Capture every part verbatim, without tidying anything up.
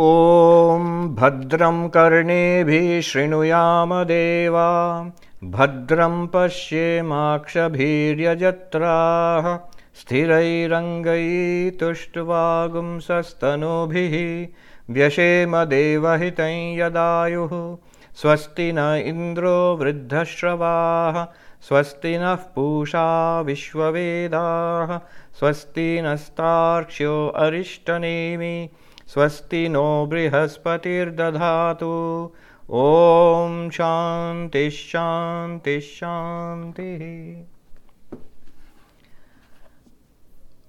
Om Bhadram Karnebhi Shrinuyama Deva Bhadram Pashyemakshabhiryajatra Sthirairangai Tushtuvagum Sastanobhi Vyashema Devahitai Yadayuh Swastina Indro Vriddhashravaha Swastinah Pusha Vishwavedah Swastinastarksyo Arishtanemi Swasti no Brihaspatir Dadhatu. Om Shanti Shanti Shanti.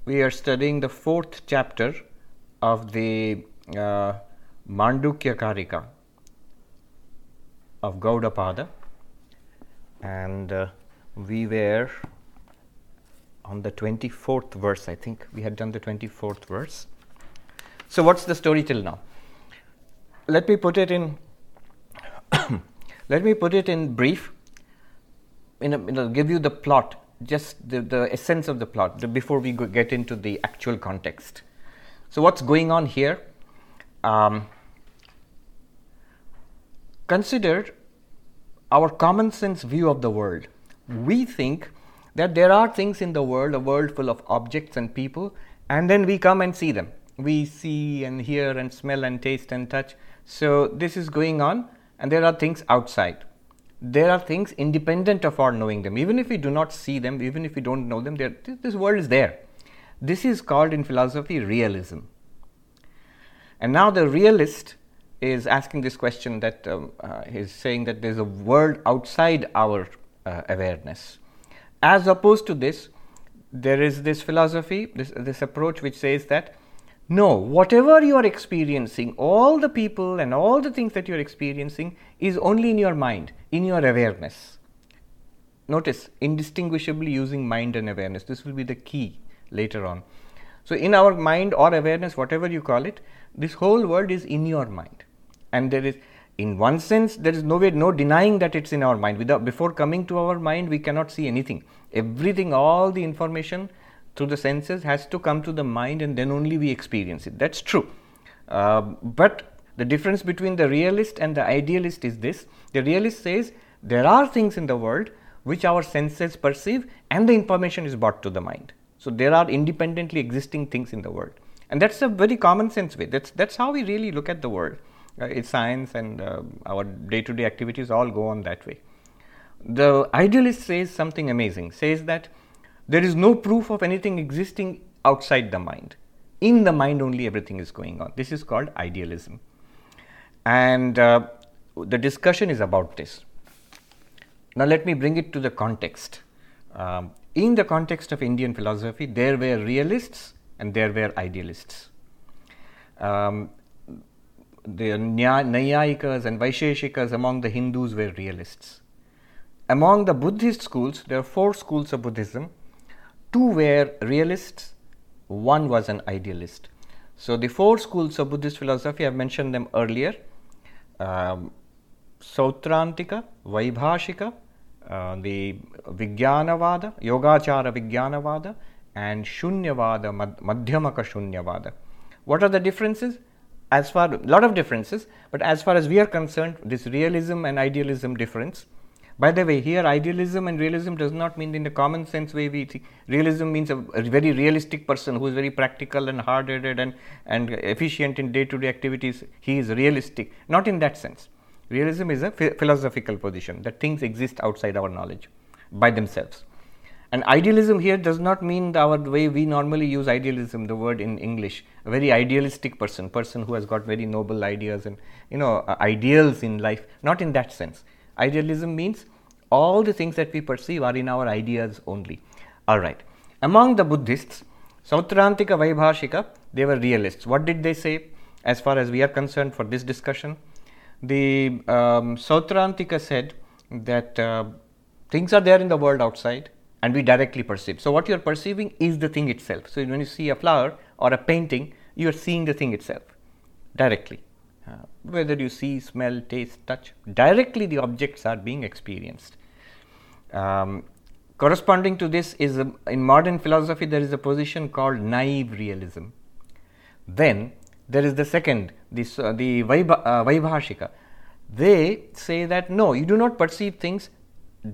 We are studying the fourth chapter of the uh, Mandukya Karika of Gaudapada, and uh, we were on the twenty-fourth verse. I think we had done the twenty-fourth verse. So what's the story till now? Let me put it in. let me put it in brief. In a, it'll give you the plot, just the, the essence of the plot the, before we go get into the actual context. So what's going on here? Um, consider our common sense view of the world. We think that there are things in the world, a world full of objects and people, and then we come and see them. We see and hear and smell and taste and touch. So this is going on, and there are things outside. There are things independent of our knowing them. Even if we do not see them, even if we don't know them, this world is there. This is called in philosophy realism. And now the realist is asking this question that um, uh, he's saying that there's a world outside our uh, awareness. As opposed to this, there is this philosophy, this, this approach which says that no, whatever you are experiencing, all the people and all the things that you are experiencing is only in your mind, in your awareness. Notice, indistinguishably using mind and awareness. This will be the key later on. So in our mind or awareness, whatever you call it, this whole world is in your mind. And there is, in one sense, there is no way, no denying that it's in our mind. Without, before coming to our mind, we cannot see anything. Everything, all the information through the senses has to come to the mind, and then only we experience it. That's true. Uh, but the difference between the realist and the idealist is this. The realist says there are things in the world which our senses perceive, and the information is brought to the mind. So there are independently existing things in the world. And that's a very common sense way. That's, that's how we really look at the world. Uh, it's science, and uh, our day-to-day activities all go on that way. The idealist says something amazing, says that there is no proof of anything existing outside the mind. In the mind only everything is going on. This is called idealism. And uh, the discussion is about this. Now let me bring it to the context. Um, in the context of Indian philosophy, there were realists and there were idealists. Um, the Nyayikas and Vaisheshikas among the Hindus were realists. Among the Buddhist schools, there are four schools of Buddhism. Two were realists, one was an idealist. So the four schools of Buddhist philosophy, I've mentioned them earlier. Um, Sautrantika, Vaibhashika, uh, the Vijnanavada, Yogachara Vijnanavada, and Shunyavada, Mad- Madhyamaka Shunyavada. What are the differences? As far, lot of differences, but as far as we are concerned, this realism and idealism difference. By the way, here idealism and realism does not mean in the common sense way we think. Realism means a, a very realistic person who is very practical and hard-headed and, and efficient in day-to-day activities. He is realistic. Not in that sense. Realism is a ph- philosophical position that things exist outside our knowledge by themselves. And idealism here does not mean the, our way we normally use idealism, the word in English. A very idealistic person, person who has got very noble ideas and, you know, uh, ideals in life. Not in that sense. Idealism means all the things that we perceive are in our ideas only. All right. Among the Buddhists, Sautrantika, Vaibhashika, they were realists. What did they say as far as we are concerned for this discussion? The um, Sautrantika said that uh, things are there in the world outside and we directly perceive. So what you are perceiving is the thing itself. So when you see a flower or a painting, you are seeing the thing itself directly. Uh, whether you see, smell, taste, touch, directly the objects are being experienced. Um, corresponding to this is, a, in modern philosophy, there is a position called naive realism. Then There is the second, the, uh, the Vaibha, uh, Vaibhashika. They say that no, you do not perceive things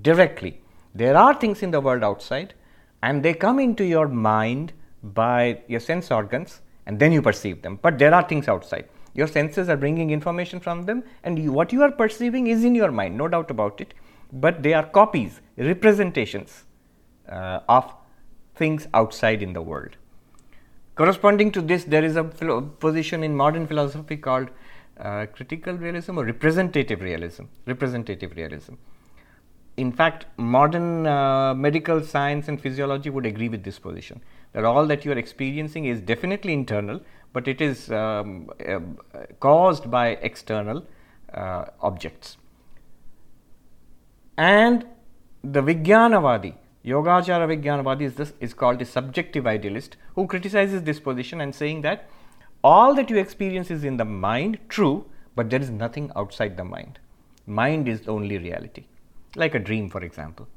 directly. There are things in the world outside, and they come into your mind by your sense organs, and then you perceive them. But there are things outside. Your senses are bringing information from them, and you, what you are perceiving is in your mind, no doubt about it. But they are copies, representations uh, of things outside in the world. Corresponding to this, there is a philo- position in modern philosophy called uh, critical realism or representative realism. Representative realism. In fact, modern uh, medical science and physiology would agree with this position, that all that you are experiencing is definitely internal, but it is um, uh, caused by external uh, objects. And the Vijnanavadi, Yogachara Vijnanavadi is, this, is called the subjective idealist, who criticizes this position and saying that all that you experience is in the mind, true, but there is nothing outside the mind. Mind is only reality, like a dream, for example.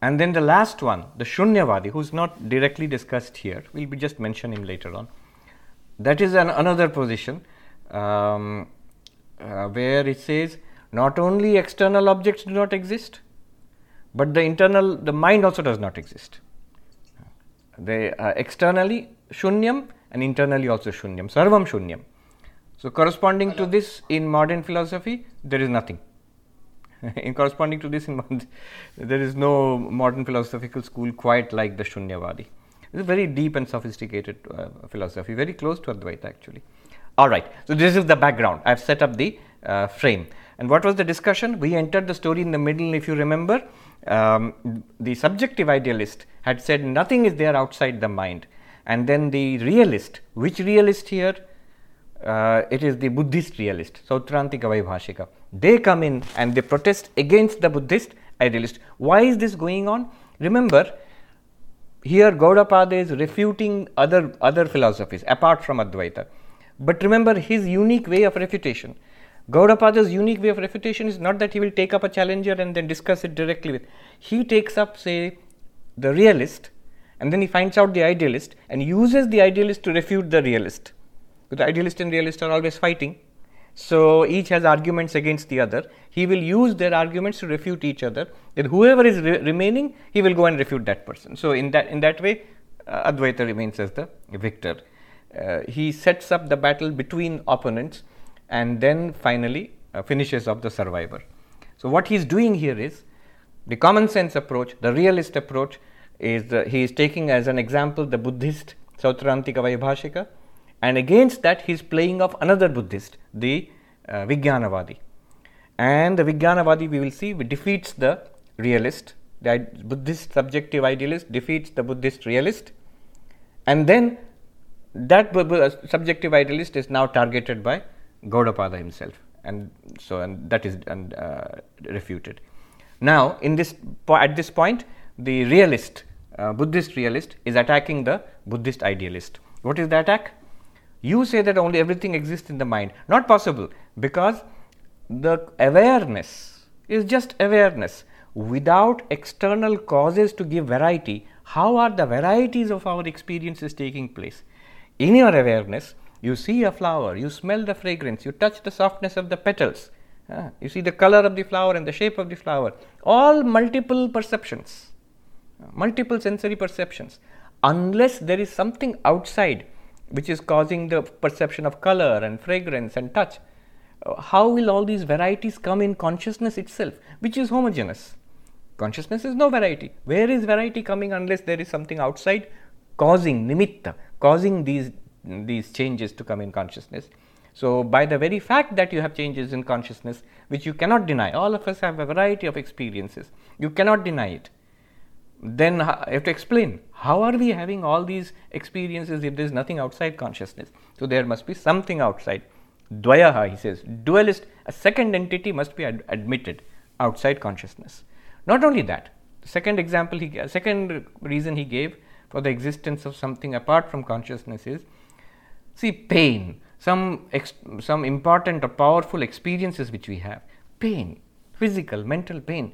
And then the last one, the Shunyavadi, who is not directly discussed here, we will be just mentioning later on. That is an, another position um, uh, where it says not only external objects do not exist, but the internal, the mind also does not exist. They uh, externally shunyam and internally also shunyam, sarvam shunyam. So corresponding to this in modern philosophy, there is nothing. In corresponding to this, in, there is no modern philosophical school quite like the Shunyavadi. It's a very deep and sophisticated uh, philosophy, very close to Advaita actually. All right, so this is the background. I have set up the uh, frame. And what was the discussion? We entered the story in the middle, if you remember. Um, the subjective idealist had said nothing is there outside the mind. And then the realist, which realist here? Uh, it is the Buddhist realist, Sautrantika Vaibhashika. They come in and they protest against the Buddhist idealist. Why is this going on? Remember, here Gaudapada is refuting other, other philosophies apart from Advaita. But remember his unique way of refutation. Gaudapada's unique way of refutation is not that he will take up a challenger and then discuss it directly with. He takes up, say, the realist, and then he finds out the idealist and uses the idealist to refute the realist. The idealist and realist are always fighting, so each has arguments against the other. He will use their arguments to refute each other. Then whoever is re- remaining, he will go and refute that person. So in that in that way, uh, Advaita remains as the victor. Uh, he sets up the battle between opponents, and then finally uh, finishes off the survivor. So what he is doing here is the common sense approach, the realist approach is the, he is taking as an example the Buddhist Sautrantika Vaibhashika. And against that, he is playing off another Buddhist, the uh, Vijnanavadi. And the Vijnanavadi, we will see, defeats the realist. The Buddhist subjective idealist defeats the Buddhist realist. And then that subjective idealist is now targeted by Gaudapada himself. And so, and that is and, uh, refuted. Now, in this at this point, the realist, uh, Buddhist realist, is attacking the Buddhist idealist. What is the attack? You say that only everything exists in the mind. Not possible, because the awareness is just awareness. Without external causes to give variety, how are the varieties of our experiences taking place? In your awareness, you see a flower, you smell the fragrance, you touch the softness of the petals, uh, you see the color of the flower and the shape of the flower. All multiple perceptions, multiple sensory perceptions. Unless there is something outside which is causing the perception of color and fragrance and touch, how will all these varieties come in consciousness itself, which is homogeneous? Consciousness is no variety. Where is variety coming unless there is something outside causing nimitta, causing these, these changes to come in consciousness? So, by the very fact that you have changes in consciousness, which you cannot deny, all of us have a variety of experiences, you cannot deny it. Then I have to explain, how are we having all these experiences if there is nothing outside consciousness? So there must be something outside. Dvayaha, he says, dualist, a second entity must be ad- admitted outside consciousness. Not only that, second example, he, second reason he gave for the existence of something apart from consciousness is, see, pain, some ex- some important or powerful experiences which we have, pain, physical, mental pain.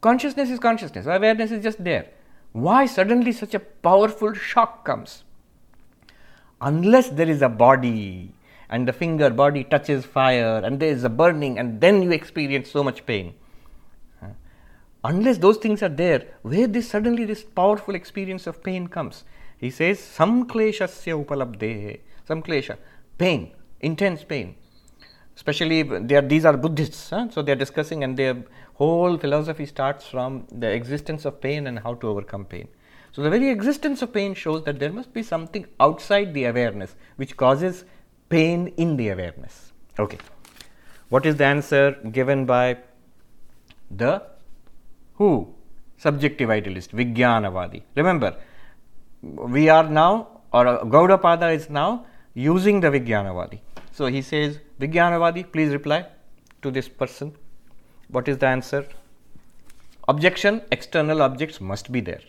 Consciousness is consciousness, awareness is just there. Why suddenly such a powerful shock comes? unless there is a body and the finger body touches fire and there is a burning and then you experience so much pain. Unless those things are there, where this suddenly this powerful experience of pain comes? He says, sam kleshasya upalabdehe, sam klesha, pain, intense pain. Especially they are, these are Buddhists, huh? So they are discussing and their whole philosophy starts from the existence of pain and how to overcome pain. So the very existence of pain shows that there must be something outside the awareness which causes pain in the awareness. Okay. What is the answer given by the who? Subjective idealist, Vijnanavadi. Remember, we are now, or Gaudapada is now using the Vijnanavadi. So he says, Vijnanavadi, please reply to this person. What is the answer? Objection, external objects must be there.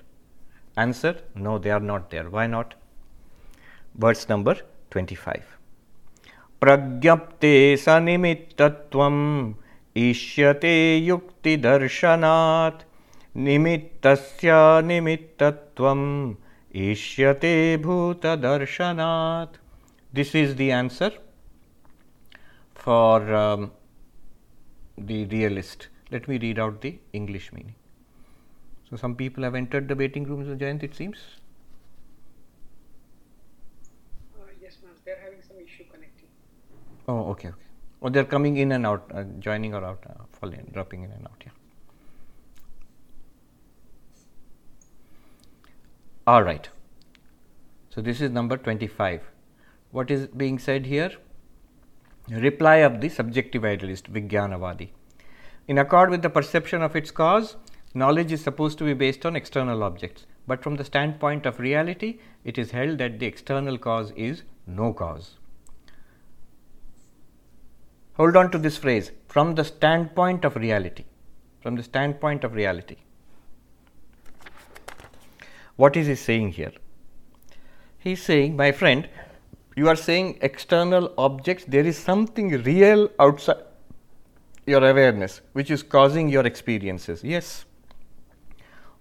Answer, no, they are not there. Why not? Verse number twenty-five. Pragyapte sanimitatvam ishyate yukti darshanat nimittasya nimitatvam ishyate bhuta darshanat. This is the answer for um, the realist. Let me read out the English meaning. So, some people have entered the waiting rooms of Jayant, it seems. Uh, yes, ma'am. They are having some issue connecting. Oh, okay, okay. Or they are coming in and out, uh, joining or out, uh, falling, dropping in and out. Yeah. All right. So, this is number twenty-five. What is being said here? Reply of the subjective idealist, Vijnanavadi. In accord with the perception of its cause, knowledge is supposed to be based on external objects, but from the standpoint of reality, it is held that the external cause is no cause. Hold on to this phrase, from the standpoint of reality. From the standpoint of reality. What is he saying here? He is saying, my friend, you are saying external objects, there is something real outside your awareness which is causing your experiences. Yes.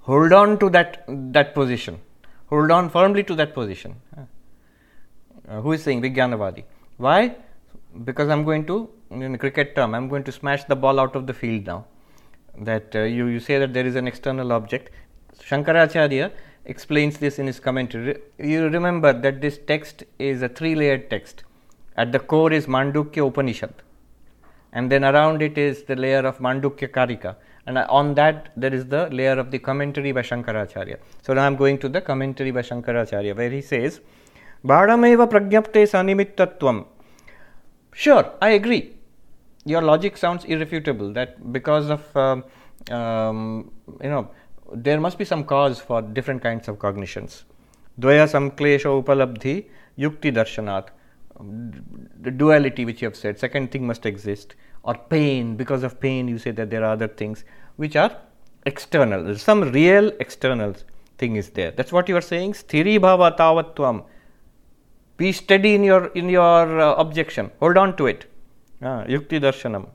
Hold on to that that position. Hold on firmly to that position. Uh, who is saying? Vijnanavadi. Why? Because I am going to, in a cricket term, I am going to smash the ball out of the field now. That uh, you, you say that there is an external object. Shankaracharya explains this in his commentary. You remember that this text is a three-layered text. At the core is Mandukya Upanishad. And then around it is the layer of Mandukya Karika. And on that, there is the layer of the commentary by Shankaracharya. So, now I am going to the commentary by Shankaracharya, where he says, Bhadameva pragyapte sanimitatvam. Sure, I agree. Your logic sounds irrefutable, that because of, um, um, you know, there must be some cause for different kinds of cognitions. Dvaya samklesha upalabdhi yukti darshanat. The duality which you have said, second thing must exist. Or pain, because of pain you say that there are other things which are external, some real external thing is there. That's what you are saying. Sthiri bhava tavatvam. Be steady in your in your uh, objection. Hold on to it. Ah, yukti darshanam.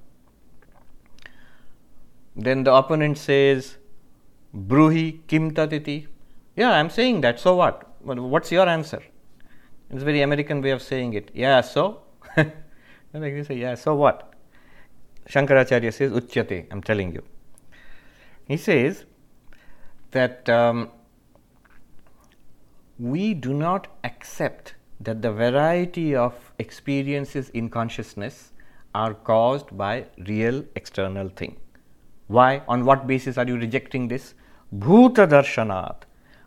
Then the opponent says, Bruhi kim tatiti. Yeah, I am saying that. So what? What's your answer? It's a very American way of saying it. Yeah, so? Then they say, yeah, so what? Shankaracharya says, Uchyate, I am telling you. He says that um, we do not accept that the variety of experiences in consciousness are caused by real external thing. Why? On what basis are you rejecting this? Bhuta darshanat,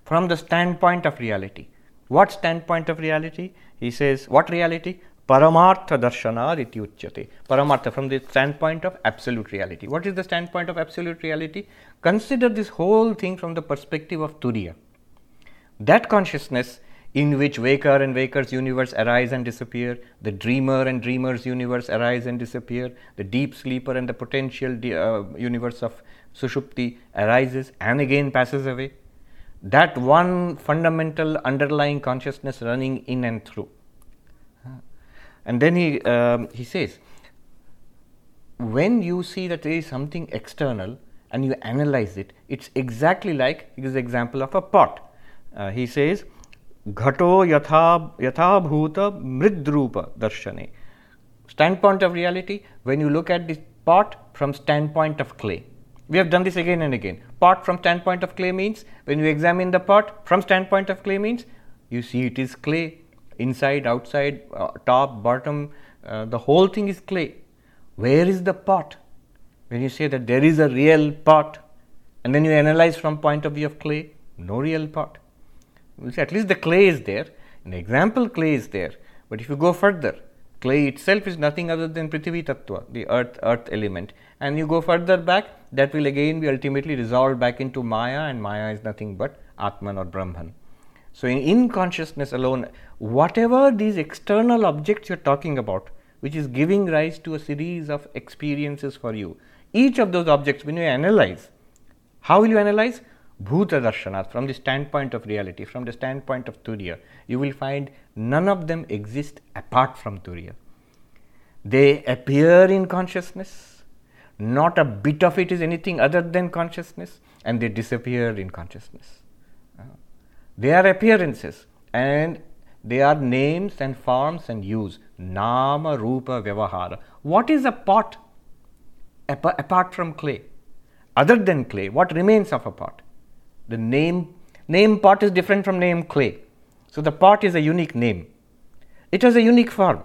from the standpoint of reality. What standpoint of reality? He says, what reality? Paramartha darshana iti uchyate. Paramartha, from the standpoint of absolute reality. What is the standpoint of absolute reality? Consider this whole thing from the perspective of Turiya. That consciousness in which waker and waker's universe arise and disappear, the dreamer and dreamer's universe arise and disappear, the deep sleeper and the potential de- uh, universe of sushupti arises and again passes away. That one fundamental underlying consciousness running in and through. And then he um, he says, when you see that there is something external and you analyze it, it's exactly like his example of a pot. Uh, he says, Ghato yatha, yatha bhuta mridrupa darshane. Standpoint of reality, when you look at the pot from standpoint of clay. We have done this again and again. Pot from standpoint of clay means, when you examine the pot from standpoint of clay means, you see it is clay, inside, outside, uh, top, bottom, uh, the whole thing is clay. Where is the pot? When you say that there is a real pot, and then you analyze from point of view of clay, no real pot. You see, at least the clay is there, an example clay is there, but if you go further, clay itself is nothing other than Prithvi Tattva, the earth, earth element, and you go further back, that will again be ultimately resolved back into Maya, and Maya is nothing but Atman or Brahman. So, in, in consciousness alone, whatever these external objects you are talking about, which is giving rise to a series of experiences for you, each of those objects, when you analyze, how will you analyze? Bhuta darshana, from the standpoint of reality, from the standpoint of Turiya, you will find none of them exist apart from Turiya. They appear in consciousness, not a bit of it is anything other than consciousness, and they disappear in consciousness. They are appearances and they are names and forms and use. Nama, Rupa, Vyavahara. What is a pot apart from clay? Other than clay, what remains of a pot? The name, name pot is different from name clay. So the pot is a unique name. It has a unique form,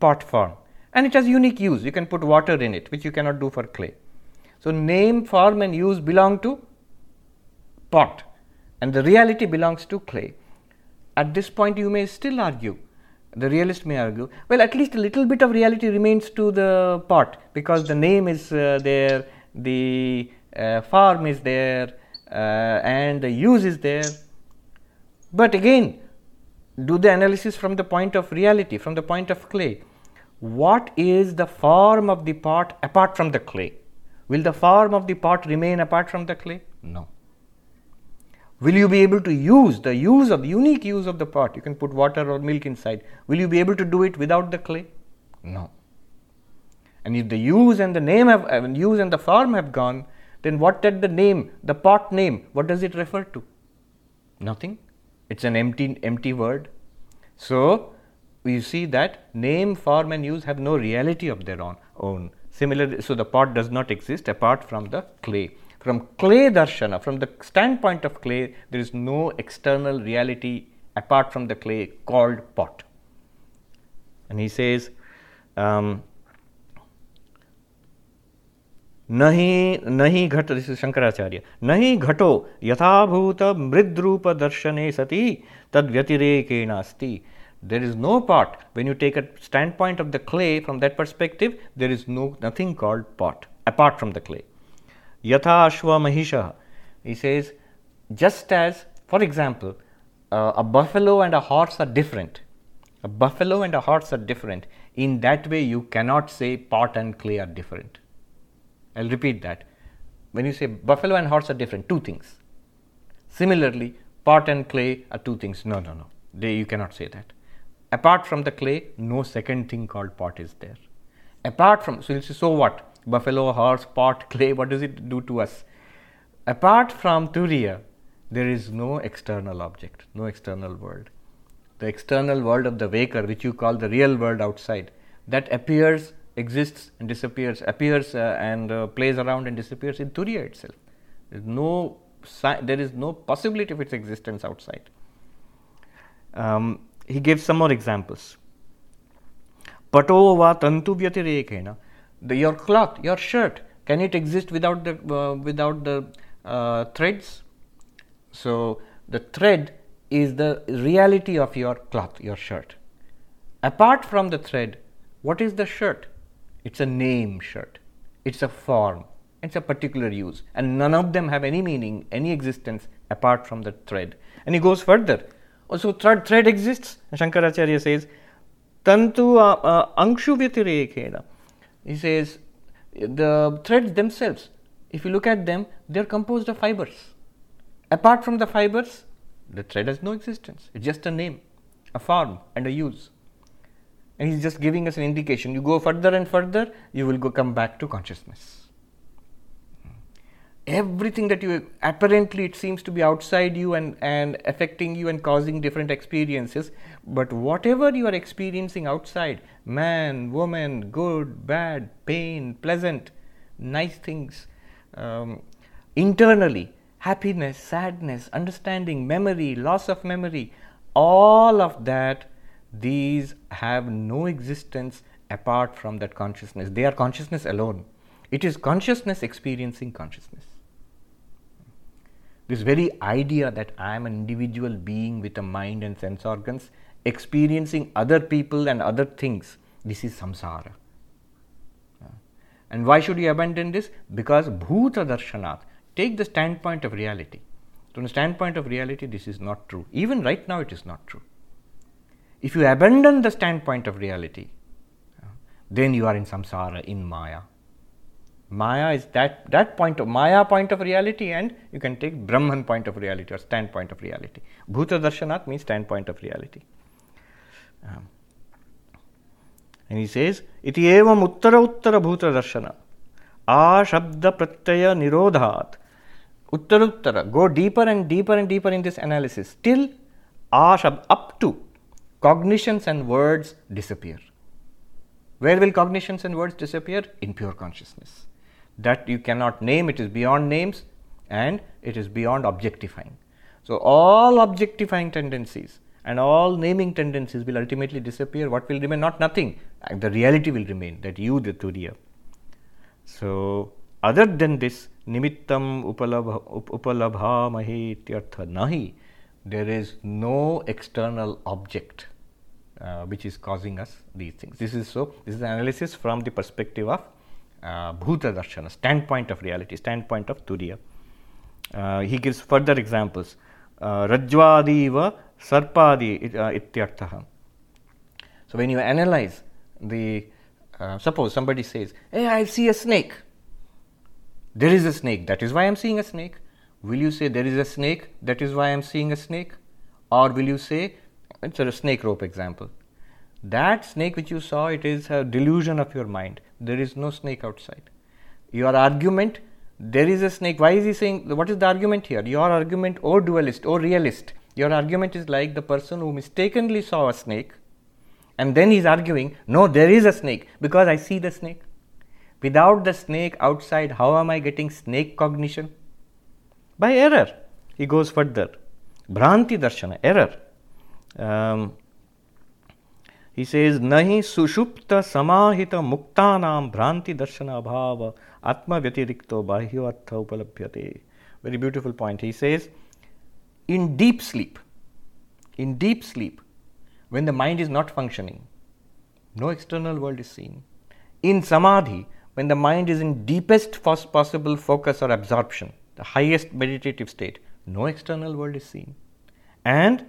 pot form, and it has unique use. You can put water in it, which you cannot do for clay. So name, form and use belong to pot, and the reality belongs to clay. At this point you may still argue, the realist may argue, well, at least a little bit of reality remains to the pot, because the name is uh, there, the uh, form is there, uh, and the use is there. But again, do the analysis from the point of reality, from the point of clay. What is the form of the pot apart from the clay? Will the form of the pot remain apart from the clay? No. Will you be able to use the use of unique use of the pot? You can put water or milk inside. Will you be able to do it without the clay? No. And if the use and the name have and use and the form have gone, then what did the name, the pot name, what does it refer to? Nothing. It's an empty, empty word. So you see that name, form, and use have no reality of their own. Similarly, so the pot does not exist apart from the clay. From clay darshana, from the standpoint of clay, there is no external reality apart from the clay called pot. And he says, um, Nahi, nahi ghato, this is Shankaracharya, Nahi ghato yathabhuta mridrupa darshane sati tad vyatireke nasti. There is no pot. When you take a standpoint of the clay, from that perspective, there is no nothing called pot apart from the clay. Yatha Ashwa Mahisha, he says, just as, for example, uh, a buffalo and a horse are different. A buffalo and a horse are different. In that way, you cannot say pot and clay are different. I'll repeat that. When you say buffalo and horse are different, two things. Similarly, pot and clay are two things. No, no, no. They, you cannot say that. Apart from the clay, no second thing called pot is there. Apart from, so you'll say, so what? Buffalo, horse, pot, clay, what does it do to us? Apart from Turiya, there is no external object, no external world. The external world of the Vaker, which you call the real world outside, that appears, exists and disappears, appears uh, and uh, plays around and disappears in Turiya itself. There is no, there is no possibility of its existence outside. Um, he gives some more examples. Pato va tantu vyatirekena. The, your cloth, your shirt, can it exist without the uh, without the uh, threads? So the thread is the reality of your cloth, your shirt. Apart from the thread, what is the shirt? It's a name shirt. It's a form. It's a particular use, and none of them have any meaning, any existence apart from the thread. And he goes further. Also, thread thread exists. Shankaracharya says, "Tantu angshu vyatirekena." He says, the threads themselves, if you look at them, they are composed of fibers. Apart from the fibers, the thread has no existence. It's just a name, a form and a use. And he's just giving us an indication. You go further and further, you will go come back to consciousness. everything that you apparently it seems to be outside you and, and affecting you and causing different experiences. But whatever you are experiencing outside, man, woman, good, bad, pain, pleasant, nice things, um, internally, happiness, sadness, understanding, memory, loss of memory, all of that, these have no existence apart from that consciousness. They are consciousness alone. It is consciousness experiencing consciousness. This very idea that I am an individual being with a mind and sense organs experiencing other people and other things, this is samsara. And why should we abandon this? Because bhuta darshanat, take the standpoint of reality. From the standpoint of reality, this is not true. Even right now it is not true. If you abandon the standpoint of reality, then you are in samsara, in maya. Maya is that, that point of maya point of reality, and you can take Brahman point of reality or standpoint of reality. Bhuta darshanat means standpoint of reality. Um, and he says, iti evam uttara uttara bhuta darshana a shabda pratyaya nirodhat. Uttara uttara, go deeper and deeper and deeper in this analysis till a shab, up to cognitions and words disappear. Where will cognitions and words disappear? In pure consciousness. That you cannot name, it is beyond names and it is beyond objectifying. So, all objectifying tendencies and all naming tendencies will ultimately disappear. What will remain? Not nothing. The reality will remain, that you, the Turiya. So, other than this, nimittam upalabha mahi tyartha nahi, there is no external object Uh, which is causing us these things. This is so, this is analysis from the perspective of uh, Bhuta Darshana, standpoint of reality, standpoint of Turiya. Uh, he gives further examples. Uh, Rajvadiva Sarpadi uh, Ityarthaha. So, when you analyze the, uh, suppose somebody says, hey, I see a snake. There is a snake, that is why I am seeing a snake. Will you say there is a snake, that is why I am seeing a snake? Or will you say, it's a snake rope example. That snake which you saw, it is a delusion of your mind. There is no snake outside. Your argument, there is a snake. Why is he saying, what is the argument here? Your argument, oh dualist, oh realist, your argument is like the person who mistakenly saw a snake and then he is arguing, no, there is a snake because I see the snake. Without the snake outside, how am I getting snake cognition? By error. He goes further. Bhranti darshana, error. Um, he says, nahi sushupta samahita muktanam bhranti darshana bhava atma vyatirikto bahyo artha upalabhyate. Very beautiful point. He says, in deep sleep, in deep sleep, when the mind is not functioning, no external world is seen. In samadhi, when the mind is in deepest possible focus or absorption, the highest meditative state, no external world is seen. And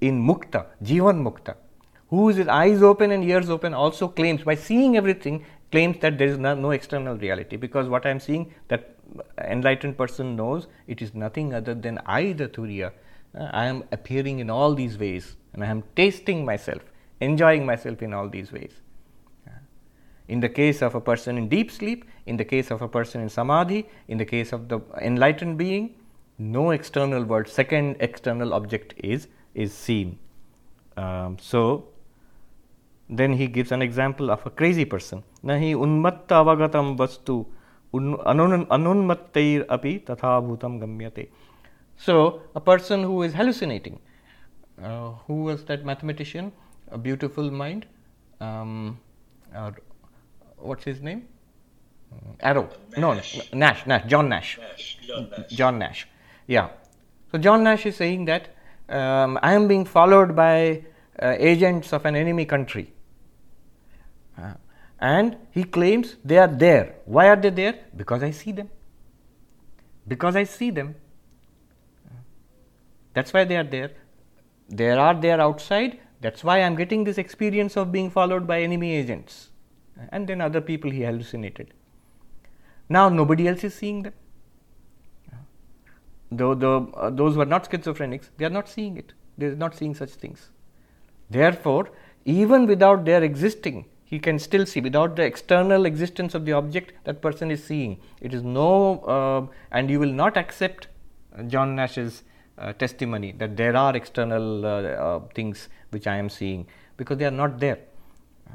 in mukta, jivan mukta, who is with eyes open and ears open also claims, by seeing everything, claims that there is no, no external reality, because what I am seeing, that enlightened person knows, it is nothing other than I, the Turiya. I am appearing in all these ways and I am tasting myself, enjoying myself in all these ways. In the case of a person in deep sleep, in the case of a person in samadhi, in the case of the enlightened being, no external world, second external object is is seen. Um, so, then he gives an example of a crazy person. Nahi unmatta avagatam vastu anunmattair api tatha bhutam gamyate. So, a person who is hallucinating. Uh, who was that mathematician? A beautiful mind. Um, uh, what's his name? Arrow. No, Nash. Nash. Nash. John Nash. Nash. John Nash. John Nash. Yeah. So, John Nash is saying that Um, I am being followed by uh, agents of an enemy country, uh, and he claims they are there. Why are they there? Because I see them. Because I see them. That's why they are there. They are there outside. That's why I am getting this experience of being followed by enemy agents. And then other people he hallucinated. Now nobody else is seeing them. Though the, uh, those who are not schizophrenics, they are not seeing it. They are not seeing such things. Therefore, even without their existing, he can still see. Without the external existence of the object, that person is seeing. It is no, uh, and you will not accept John Nash's uh, testimony that there are external uh, uh, things which I am seeing, because they are not there. Uh,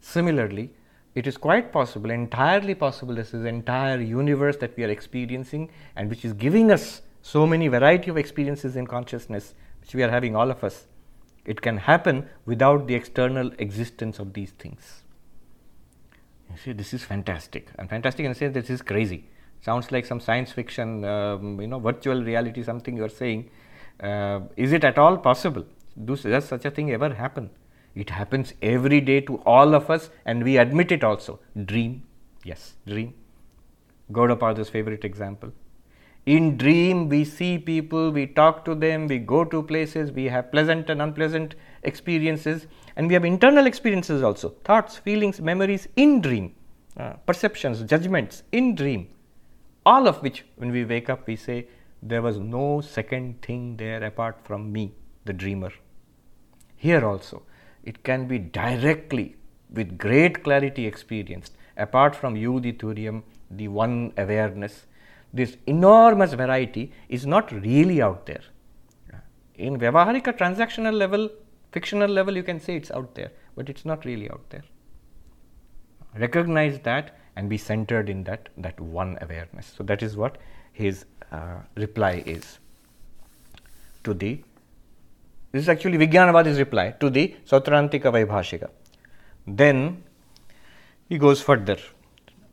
similarly, it is quite possible, entirely possible, this is entire universe that we are experiencing and which is giving us so many variety of experiences in consciousness, which we are having, all of us. It can happen without the external existence of these things. You see, this is fantastic. And fantastic in the sense that this is crazy. Sounds like some science fiction, um, you know, virtual reality, something you are saying. Uh, is it at all possible? Does, does such a thing ever happen? It happens every day to all of us, and we admit it also. Dream, yes, dream. Gaudapada's favorite example. In dream, we see people, we talk to them, we go to places, we have pleasant and unpleasant experiences, and we have internal experiences also. Thoughts, feelings, memories in dream, uh, perceptions, judgments in dream. All of which, when we wake up, we say, there was no second thing there apart from me, the dreamer. Here also, it can be directly, with great clarity, experienced. Apart from you, the Turiya, the one awareness, this enormous variety is not really out there. In Vyavaharika, transactional level, fictional level, you can say it's out there, but it's not really out there. Recognize that and be centered in that, that one awareness. So that is what his uh, reply is to the, this is actually Vijnanavada's reply to the Sautrantika Vaibhashika. Then he goes further,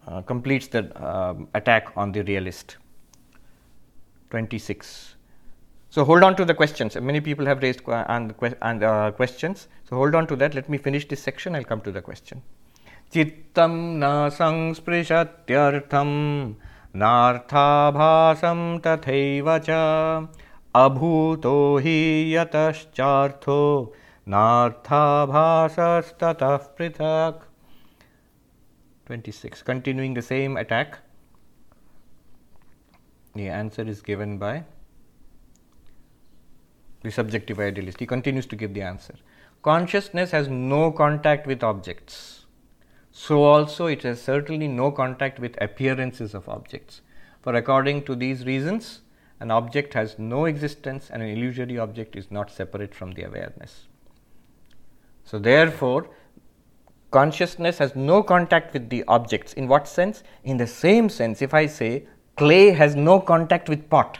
uh, completes the uh, attack on the realist. twenty-six. So hold on to the questions. Many people have raised qu- and, and, uh, questions. So hold on to that. Let me finish this section. I'll come to the question. Chittam na saṅsprīṣatyartham nārthābhāsam tathaiva ca abhūto hi yataścārtho nārthābhāsas tatah prithak. twenty-six. Continuing the same attack, the answer is given by the subjective idealist. He continues to give the answer. Consciousness has no contact with objects. So also it has certainly no contact with appearances of objects. For according to these reasons, an object has no existence and an illusory object is not separate from the awareness. So therefore, consciousness has no contact with the objects. In what sense? In the same sense, if I say clay has no contact with pot.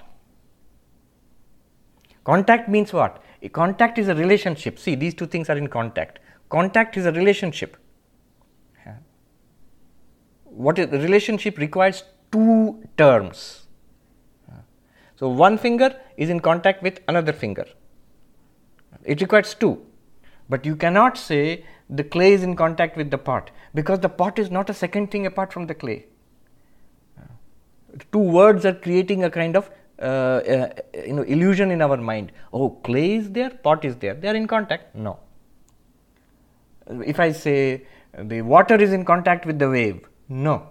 Contact means what? A contact is a relationship. See, these two things are in contact. Contact is a relationship. What is relationship requires two terms. So one finger is in contact with another finger. It requires two. But you cannot say the clay is in contact with the pot, because the pot is not a second thing apart from the clay. Two words are creating a kind of uh, uh, you know, illusion in our mind. Oh, clay is there, pot is there. They are in contact. No. If I say the water is in contact with the wave. No,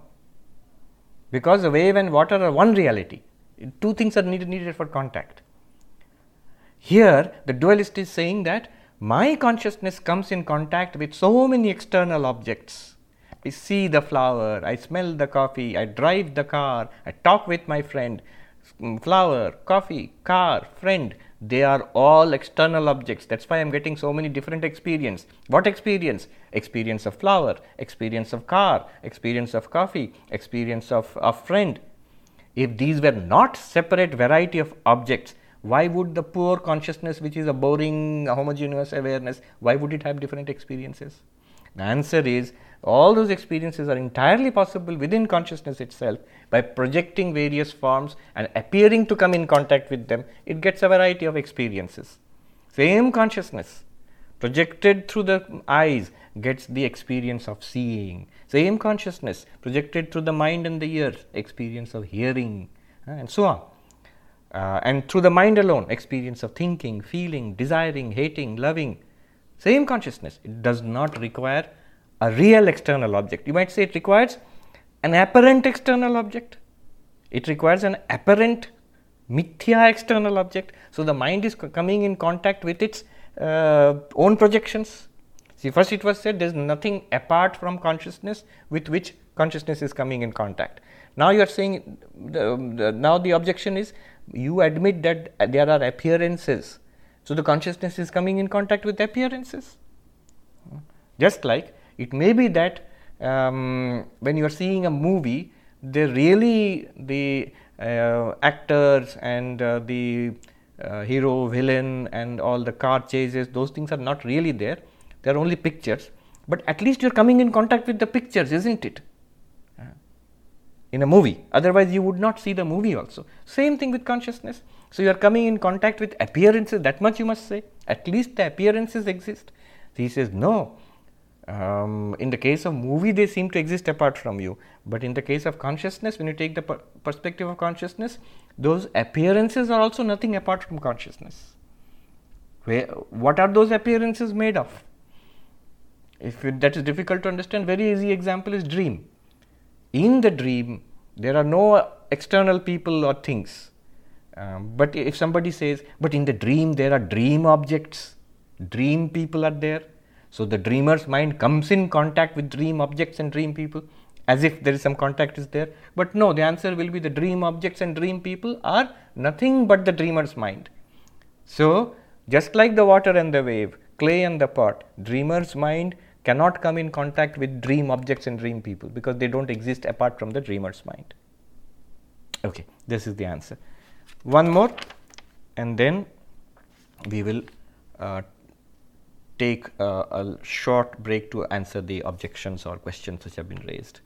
because the wave and water are one reality. Two things are needed, needed for contact. Here, the dualist is saying that my consciousness comes in contact with so many external objects. I see the flower, I smell the coffee, I drive the car, I talk with my friend. Flower, coffee, car, friend, they are all external objects. That's why I'm getting so many different experience. What experience? Experience of flower, experience of car, experience of coffee, experience of, of friend. If these were not separate variety of objects, why would the poor consciousness, which is a boring homogeneous awareness, why would it have different experiences? The answer is, all those experiences are entirely possible within consciousness itself. By projecting various forms and appearing to come in contact with them, it gets a variety of experiences. Same consciousness, projected through the eyes, gets the experience of seeing. Same consciousness, projected through the mind and the ears, experience of hearing, and so on. Uh, and through the mind alone, experience of thinking, feeling, desiring, hating, loving. Same consciousness, it does not require a real external object. You might say it requires an apparent external object. It requires an apparent mithya external object. So the mind is co- coming in contact with its uh, own projections. See, first it was said there is nothing apart from consciousness with which consciousness is coming in contact. Now you are saying, the, the, now the objection is, you admit that there are appearances. So the consciousness is coming in contact with appearances. Just like it may be that um, when you are seeing a movie, they really, the uh, actors and uh, the uh, hero, villain and all the car chases, those things are not really there. They are only pictures, but at least you are coming in contact with the pictures, isn't it? In a movie, otherwise you would not see the movie also. Same thing with consciousness. So you are coming in contact with appearances, that much you must say, at least the appearances exist. He says, no, um, in the case of movie they seem to exist apart from you, but in the case of consciousness, when you take the per- perspective of consciousness, those appearances are also nothing apart from consciousness. Where, what are those appearances made of? If it, that is difficult to understand, very easy example is dream. In the dream, there are no external people or things, um, but if somebody says, but in the dream there are dream objects, dream people are there, so the dreamer's mind comes in contact with dream objects and dream people, as if there is some contact is there, but no, the answer will be the dream objects and dream people are nothing but the dreamer's mind. So, just like the water and the wave, clay and the pot, dreamer's mind cannot come in contact with dream objects and dream people because they don't exist apart from the dreamer's mind. Okay, this is the answer. One more and then we will uh, take uh, a short break to answer the objections or questions which have been raised.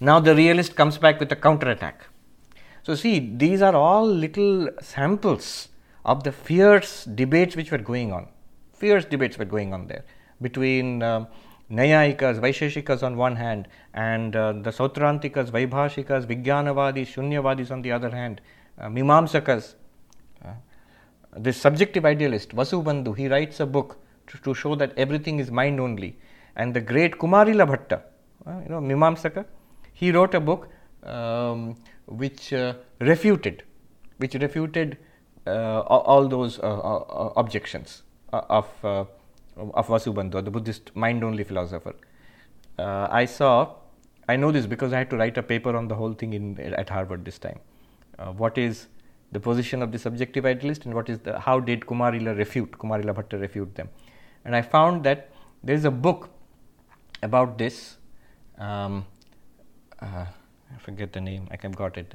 Now the realist comes back with a counterattack. So see, these are all little samples of the fierce debates which were going on. Fierce debates were going on there between um, Nyayikas, Vaisheshikas on one hand and uh, the Sautrantikas, Vaibhashikas, Vijnanavadis, Shunyavadis on the other hand, uh, Mimamsakas. Uh, this subjective idealist, Vasubandhu, he writes a book to, to show that everything is mind only. And the great Kumarila Bhatta, uh, you know, Mimamsaka, he wrote a book um, which uh, refuted, which refuted uh, all those uh, uh, objections of uh, of Vasubandhu, the Buddhist mind-only philosopher. Uh, I saw, I know this because I had to write a paper on the whole thing in at Harvard this time. Uh, what is the position of the subjective idealist and what is the, how did Kumarila refute, Kumarila Bhatta refute them? And I found that there is a book about this, um, uh, I forget the name, I got it,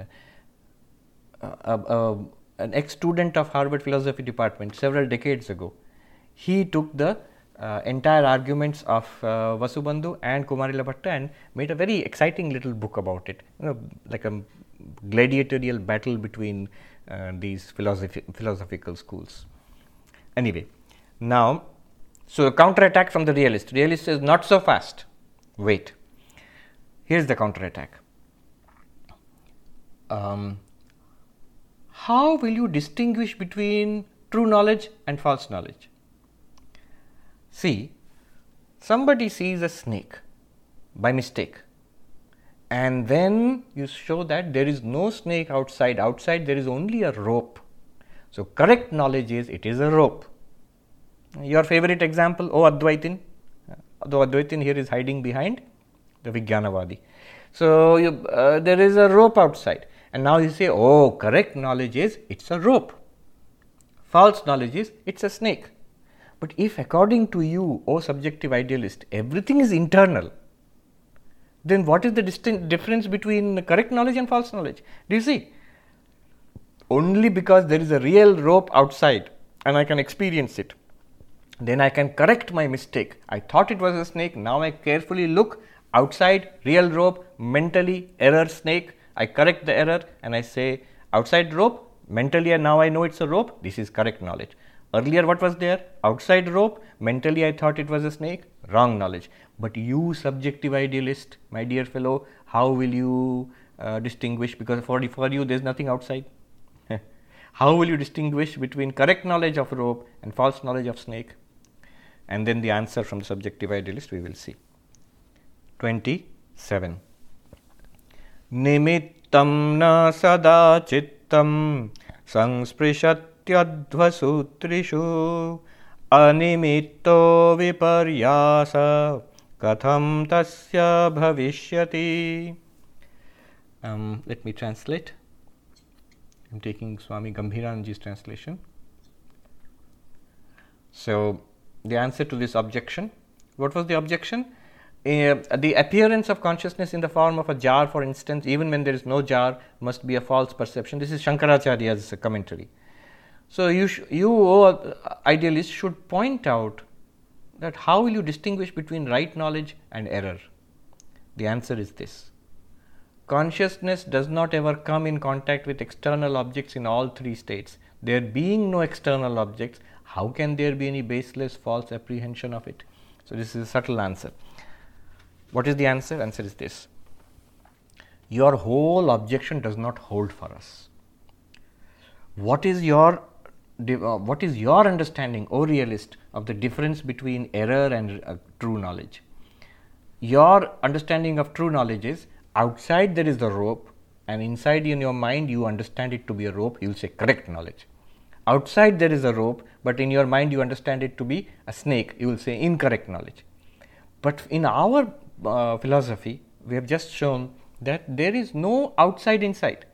uh, uh, uh, an ex-student of Harvard philosophy department several decades ago. He took the uh, entire arguments of uh, Vasubandhu and Kumarila Bhatta and made a very exciting little book about it, you know, like a gladiatorial battle between uh, these philosophi- philosophical schools. Anyway, now, so a counterattack from the realist. Realist says, not so fast, wait. Here is the counterattack. Um, how will you distinguish between true knowledge and false knowledge? See, somebody sees a snake by mistake and then you show that there is no snake outside, outside there is only a rope. So, correct knowledge is it is a rope. Your favorite example, O Advaitin, though Advaitin here is hiding behind the Vijnanavadi. So, you, uh, there is a rope outside and now you say, oh, correct knowledge is it's a rope, false knowledge is it's a snake. But if according to you, O subjective idealist, everything is internal, then what is the distinct difference between correct knowledge and false knowledge? Do you see? Only because there is a real rope outside and I can experience it, then I can correct my mistake. I thought it was a snake, now I carefully look outside, real rope, mentally error snake, I correct the error and I say outside rope, mentally and now I know it's a rope, this is correct knowledge. Earlier what was there? Outside rope, mentally I thought it was a snake, wrong knowledge. But you subjective idealist, my dear fellow, how will you uh, distinguish, because for, for you there is nothing outside. How will you distinguish between correct knowledge of rope and false knowledge of snake? And then the answer from the subjective idealist we will see. twenty-seven. Nimittam na sada chittam sansprishat Tyadva sutrishu Animitto viparyasa katham tasya bhavishyati. Um, let me translate. I am taking Swami Gambhiranandji's translation. So, the answer to this objection. What was the objection? Uh, the appearance of consciousness in the form of a jar, for instance, even when there is no jar, must be a false perception. This is Shankaracharya's commentary. So, you, sh- you oh, idealists should point out that how will you distinguish between right knowledge and error? The answer is this. Consciousness does not ever come in contact with external objects in all three states. There being no external objects, how can there be any baseless false apprehension of it? So, this is a subtle answer. What is the answer? Answer is this. Your whole objection does not hold for us. What is your what is your understanding, O realist, of the difference between error and uh, true knowledge? Your understanding of true knowledge is outside there is the rope, and inside in your mind you understand it to be a rope, you will say correct knowledge. Outside there is a rope, but in your mind you understand it to be a snake, you will say incorrect knowledge. But in our uh, philosophy, we have just shown that there is no outside inside,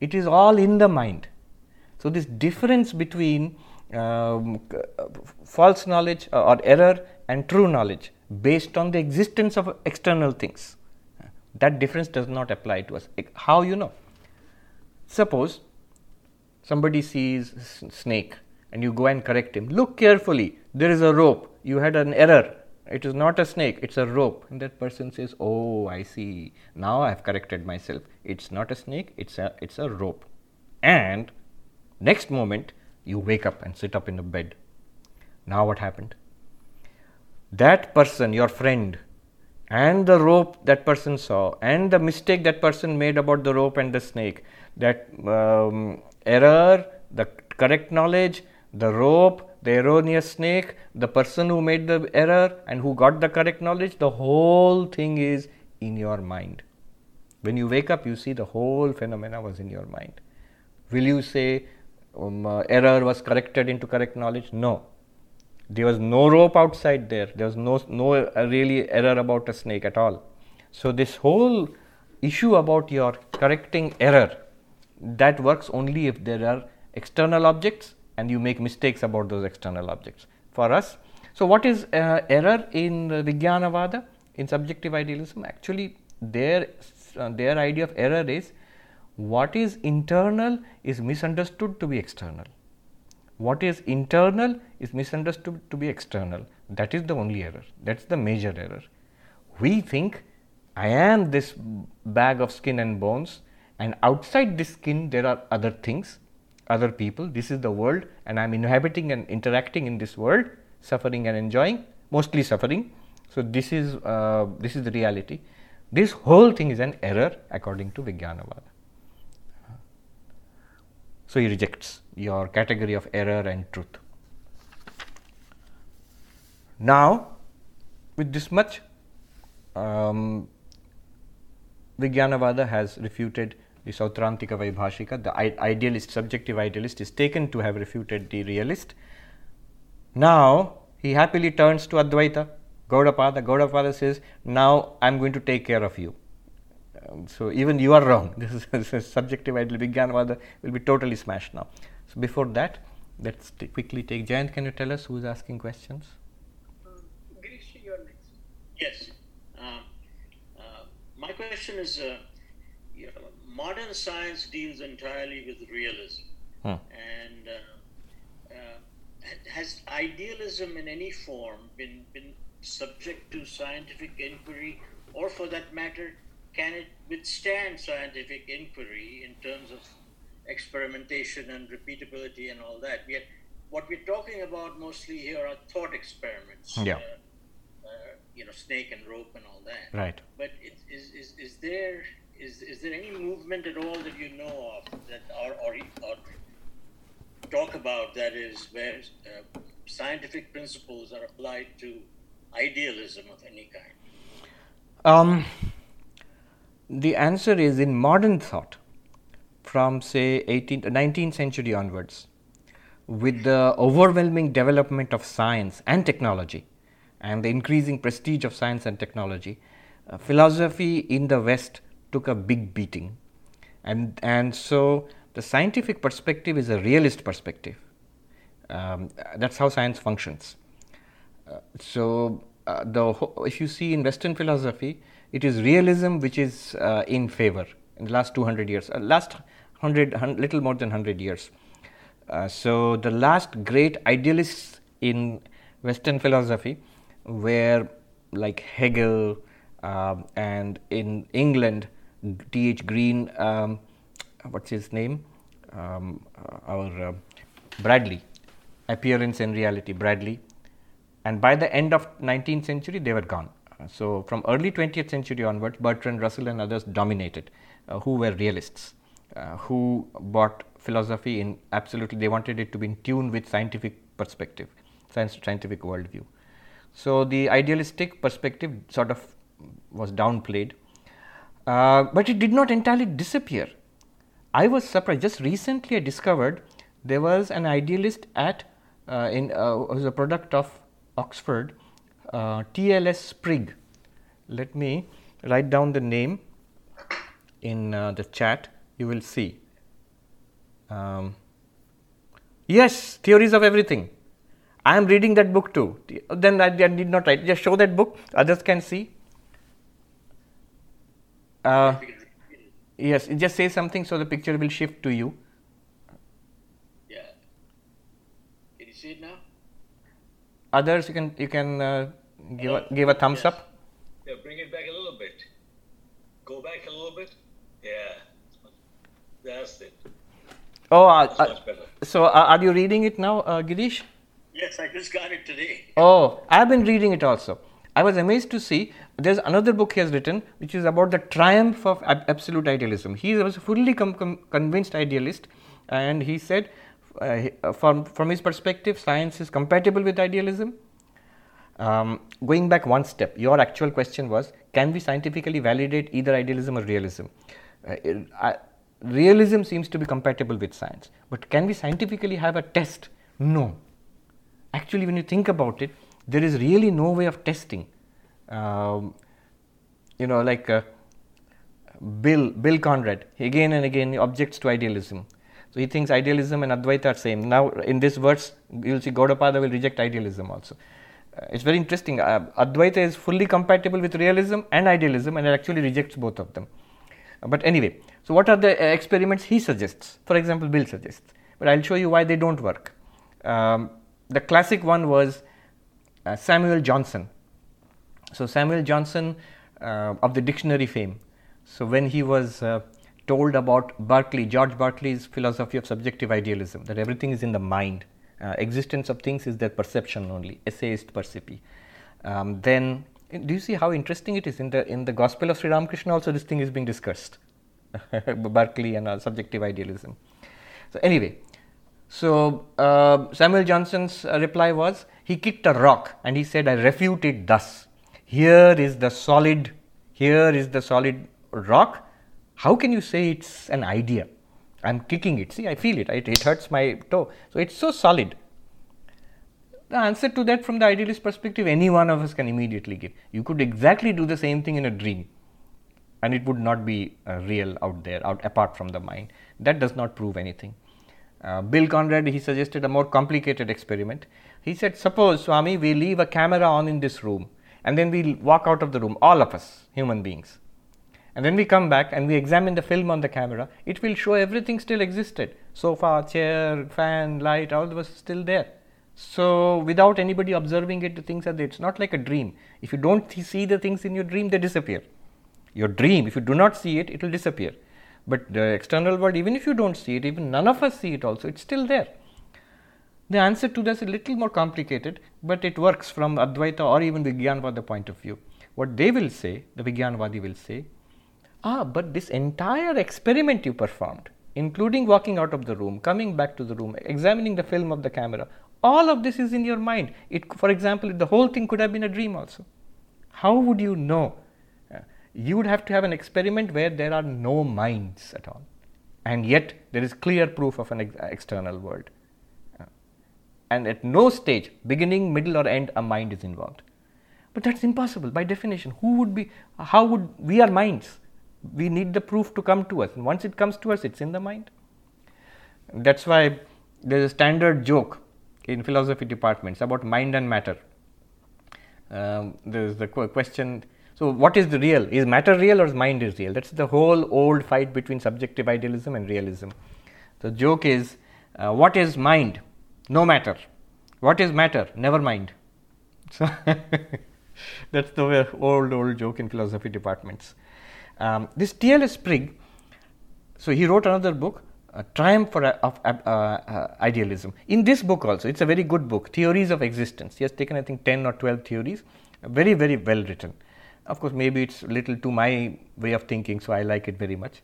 it is all in the mind. So, this difference between um, false knowledge or error and true knowledge based on the existence of external things, that difference does not apply to us. How you know? Suppose somebody sees a snake and you go and correct him. Look carefully, there is a rope, you had an error. It is not a snake, it is a rope. And that person says, oh, I see, now I have corrected myself. It is not a snake, it is a, it's a rope. And next moment, you wake up and sit up in the bed. Now what happened? That person, your friend, and the rope that person saw, and the mistake that person made about the rope and the snake, that um, error, the correct knowledge, the rope, the erroneous snake, the person who made the error and who got the correct knowledge, the whole thing is in your mind. When you wake up, you see the whole phenomena was in your mind. Will you say um, uh, error was corrected into correct knowledge? No. There was no rope outside there. There was no no uh, really error about a snake at all. So, this whole issue about your correcting error, that works only if there are external objects and you make mistakes about those external objects. For us, so what is uh, error in uh, Vijnanavada, in subjective idealism? Actually, their uh, their idea of error is what is internal is misunderstood to be external. What is internal is misunderstood to be external. That is the only error. That is the major error. We think I am this bag of skin and bones, and outside this skin there are other things, other people. This is the world, and I am inhabiting and interacting in this world, suffering and enjoying, mostly suffering. So, this is uh, this is the reality. This whole thing is an error according to Vijnanavada. So, he rejects your category of error and truth. Now, with this much, um, Vijnanavada has refuted the Sautrantika Vaibhashika. The idealist, subjective idealist, is taken to have refuted the realist. Now, he happily turns to Advaita, Gaudapada. Gaudapada says, now I am going to take care of you. So, even you are wrong. This is, this is subjective idealism. Vijnanavada will be totally smashed now. So, before that, let's t- quickly take Jayant. Can you tell us who is asking questions? Um, Girish, you are next. Yes. Uh, uh, my question is, uh, you know, modern science deals entirely with realism. Hmm. And uh, uh, has idealism in any form been, been subject to scientific inquiry, or for that matter, can it withstand scientific inquiry in terms of experimentation and repeatability and all that? Yet, what we're talking about mostly here are thought experiments. Yeah. Uh, uh, you know, snake and rope and all that. Right. But it, is, is is there is is there any movement at all that you know of that or or, or talk about that is where uh, scientific principles are applied to idealism of any kind? Um. The answer is in modern thought, from say eighteenth, nineteenth century onwards, with the overwhelming development of science and technology and the increasing prestige of science and technology, uh, philosophy in the West took a big beating. And, and so, the scientific perspective is a realist perspective. Um, that's how science functions. Uh, so, uh, the ho- if you see in Western philosophy, it is realism which is uh, in favor in the last two hundred years, uh, last one hundred, one hundred, little more than one hundred years. Uh, so, the last great idealists in Western philosophy were like Hegel, uh, and in England, T H. Green, um, what's his name, um, our uh, Bradley, Appearance and Reality, Bradley. And by the end of nineteenth century, they were gone. So, from early twentieth century onwards, Bertrand Russell and others dominated, uh, who were realists, uh, who bought philosophy in absolutely, they wanted it to be in tune with scientific perspective, science, scientific worldview. So, the idealistic perspective sort of was downplayed, uh, but it did not entirely disappear. I was surprised, just recently I discovered there was an idealist at, uh, in, uh, was a product of Oxford, uh, T L S Sprigge. Let me write down the name in uh, the chat, you will see. Um, yes, Theories of Everything. I am reading that book too. Then I, I did not write, just show that book, others can see. Uh, yes, just say something so the picture will shift to you. Yeah. Can you see it now? Others, you can you can uh, give, a, give a thumbs yes. up. Yeah, bring it back a little bit. Go back a little bit. Yeah. That's it. Oh, uh, That's much better. So uh, are you reading it now, uh, Girish? Yes, I just got it today. Oh, I have been reading it also. I was amazed to see there is another book he has written which is about the triumph of ab- absolute idealism. He was a fully com- com- convinced idealist, and he said uh, from, from his perspective science is compatible with idealism. Um, going back one step, your actual question was, can we scientifically validate either idealism or realism? Uh, it, uh, realism seems to be compatible with science, but can we scientifically have a test? No. Actually, when you think about it, there is really no way of testing. Um, you know, like uh, Bill Bill Conrad, again and again he objects to idealism. So, he thinks idealism and Advaita are same. Now, in this verse, you will see Gaudapada will reject idealism also. Uh, it's very interesting. Uh, Advaita is fully compatible with realism and idealism, and it actually rejects both of them. Uh, but anyway, so what are the uh, experiments he suggests? For example, Bill suggests, but I will show you why they don't work. Um, The classic one was uh, Samuel Johnson. So, Samuel Johnson uh, of the dictionary fame. So, when he was uh, told about Berkeley, George Berkeley's philosophy of subjective idealism, that everything is in the mind, uh, existence of things is their perception only, essayist percipi. Um, then, do you see how interesting it is? In the in the Gospel of Sri Ramakrishna also this thing is being discussed, Berkeley and uh, subjective idealism. So, anyway. So, uh, Samuel Johnson's uh, reply was, he kicked a rock and he said, I refute it thus, here is the solid, here is the solid rock, how can you say it's an idea? I am kicking it, see I feel it, it, it hurts my toe, so it's so solid. The answer to that from the idealist perspective, any one of us can immediately give. You could exactly do the same thing in a dream and it would not be uh, real out there, out apart from the mind. That does not prove anything. Uh, Bill Conrad, he suggested a more complicated experiment. He said, suppose Swami, we leave a camera on in this room and then we walk out of the room, all of us human beings. And then we come back and we examine the film on the camera, it will show everything still existed. Sofa, chair, fan, light, all was still there. So, without anybody observing it, the things are there. It's not like a dream. If you don't see the things in your dream, they disappear. Your dream, if you do not see it, it will disappear. But the external world, even if you don't see it, even none of us see it also, it's still there. The answer to this is a little more complicated, but it works from Advaita or even Vijnanavada point of view. What they will say, the Vijnanavadi will say, ah, but this entire experiment you performed, including walking out of the room, coming back to the room, examining the film of the camera, all of this is in your mind. It, for example, the whole thing could have been a dream also. How would you know? You would have to have an experiment where there are no minds at all, and yet there is clear proof of an ex- external world. and at no stage, beginning, middle or end, a mind is involved. But that's impossible by definition. Who would be, how would, we are minds. We need the proof to come to us, and once it comes to us, it's in the mind. That's why there is a standard joke in philosophy departments about mind and matter. Um, there is the question, so what is the real? Is matter real or is mind is real? That's the whole old fight between subjective idealism and realism. The joke is, uh, what is mind? No matter. What is matter? Never mind. So that's the old, old joke in philosophy departments. Um, this T L S Sprigge, so he wrote another book, uh, Triumph for, uh, of uh, uh, Idealism. In this book also, it's a very good book, Theories of Existence. He has taken, I think, ten or twelve theories, very, very well written. Of course, maybe it's little to my way of thinking, so I like it very much,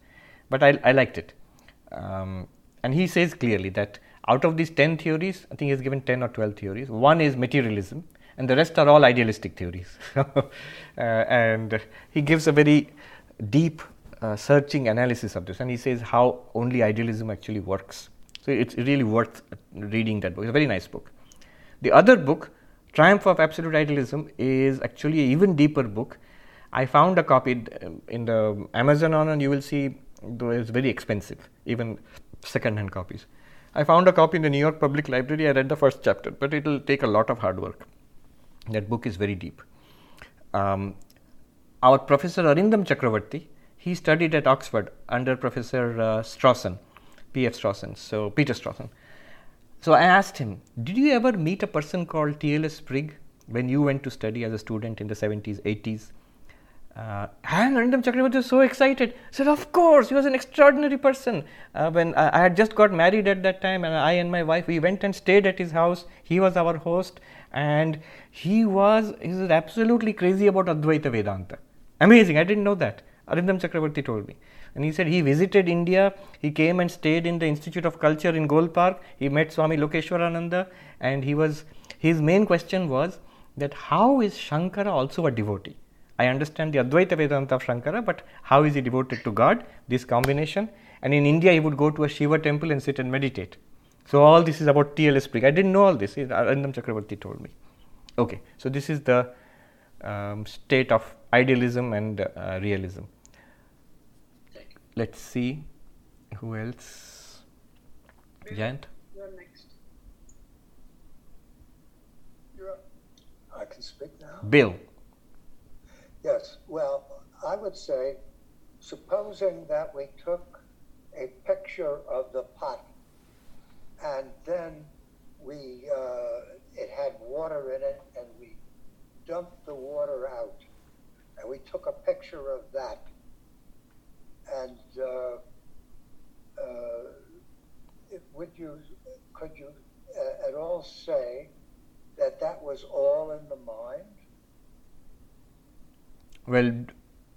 but I, I liked it. Um, and he says clearly that out of these ten theories, I think he has given ten or twelve theories, one is materialism, and the rest are all idealistic theories. uh, and he gives a very deep uh, searching analysis of this, and he says how only idealism actually works. So it's really worth reading that book. It's a very nice book. The other book, Triumph of Absolute Idealism, is actually an even deeper book. I found a copy in the Amazon on, and you will see, though it's very expensive, even second-hand copies. I found a copy in the New York Public Library. I read the first chapter, but it will take a lot of hard work. That book is very deep. Um, Our Professor Arindam Chakrabarty, he studied at Oxford under Professor uh, Strawson, P F Strawson, so Peter Strawson. So I asked him, did you ever meet a person called T L S Sprigge when you went to study as a student in the seventies, eighties? Uh, and Arindam Chakrabarty was so excited. He said, of course, he was an extraordinary person. Uh, when I, I had just got married at that time, and I and my wife, we went and stayed at his house. He was our host, and he was, he was absolutely crazy about Advaita Vedanta. Amazing, I didn't know that. Arindam Chakrabarty told me. And he said he visited India, he came and stayed in the Institute of Culture in Gold Park, he met Swami Lokeshwarananda, and he was, his main question was that how is Shankara also a devotee? I understand the Advaita Vedanta of Shankara, but how is he devoted to God? This combination. And in India, he would go to a Shiva temple and sit and meditate. So all this is about T L S Sprigge. I didn't know all this, Arindam Chakrabarty told me. Okay, so this is the um, state of idealism and uh, realism. Let's see who else. Jayant? You're next. You're up. I can speak now. Bill. Yes. Well, I would say, supposing that we took a picture of the pot and then we uh, it had water in it and we dumped the water out and we took a picture of that. And uh, uh, would you, could you at all say that that was all in the mind? Well,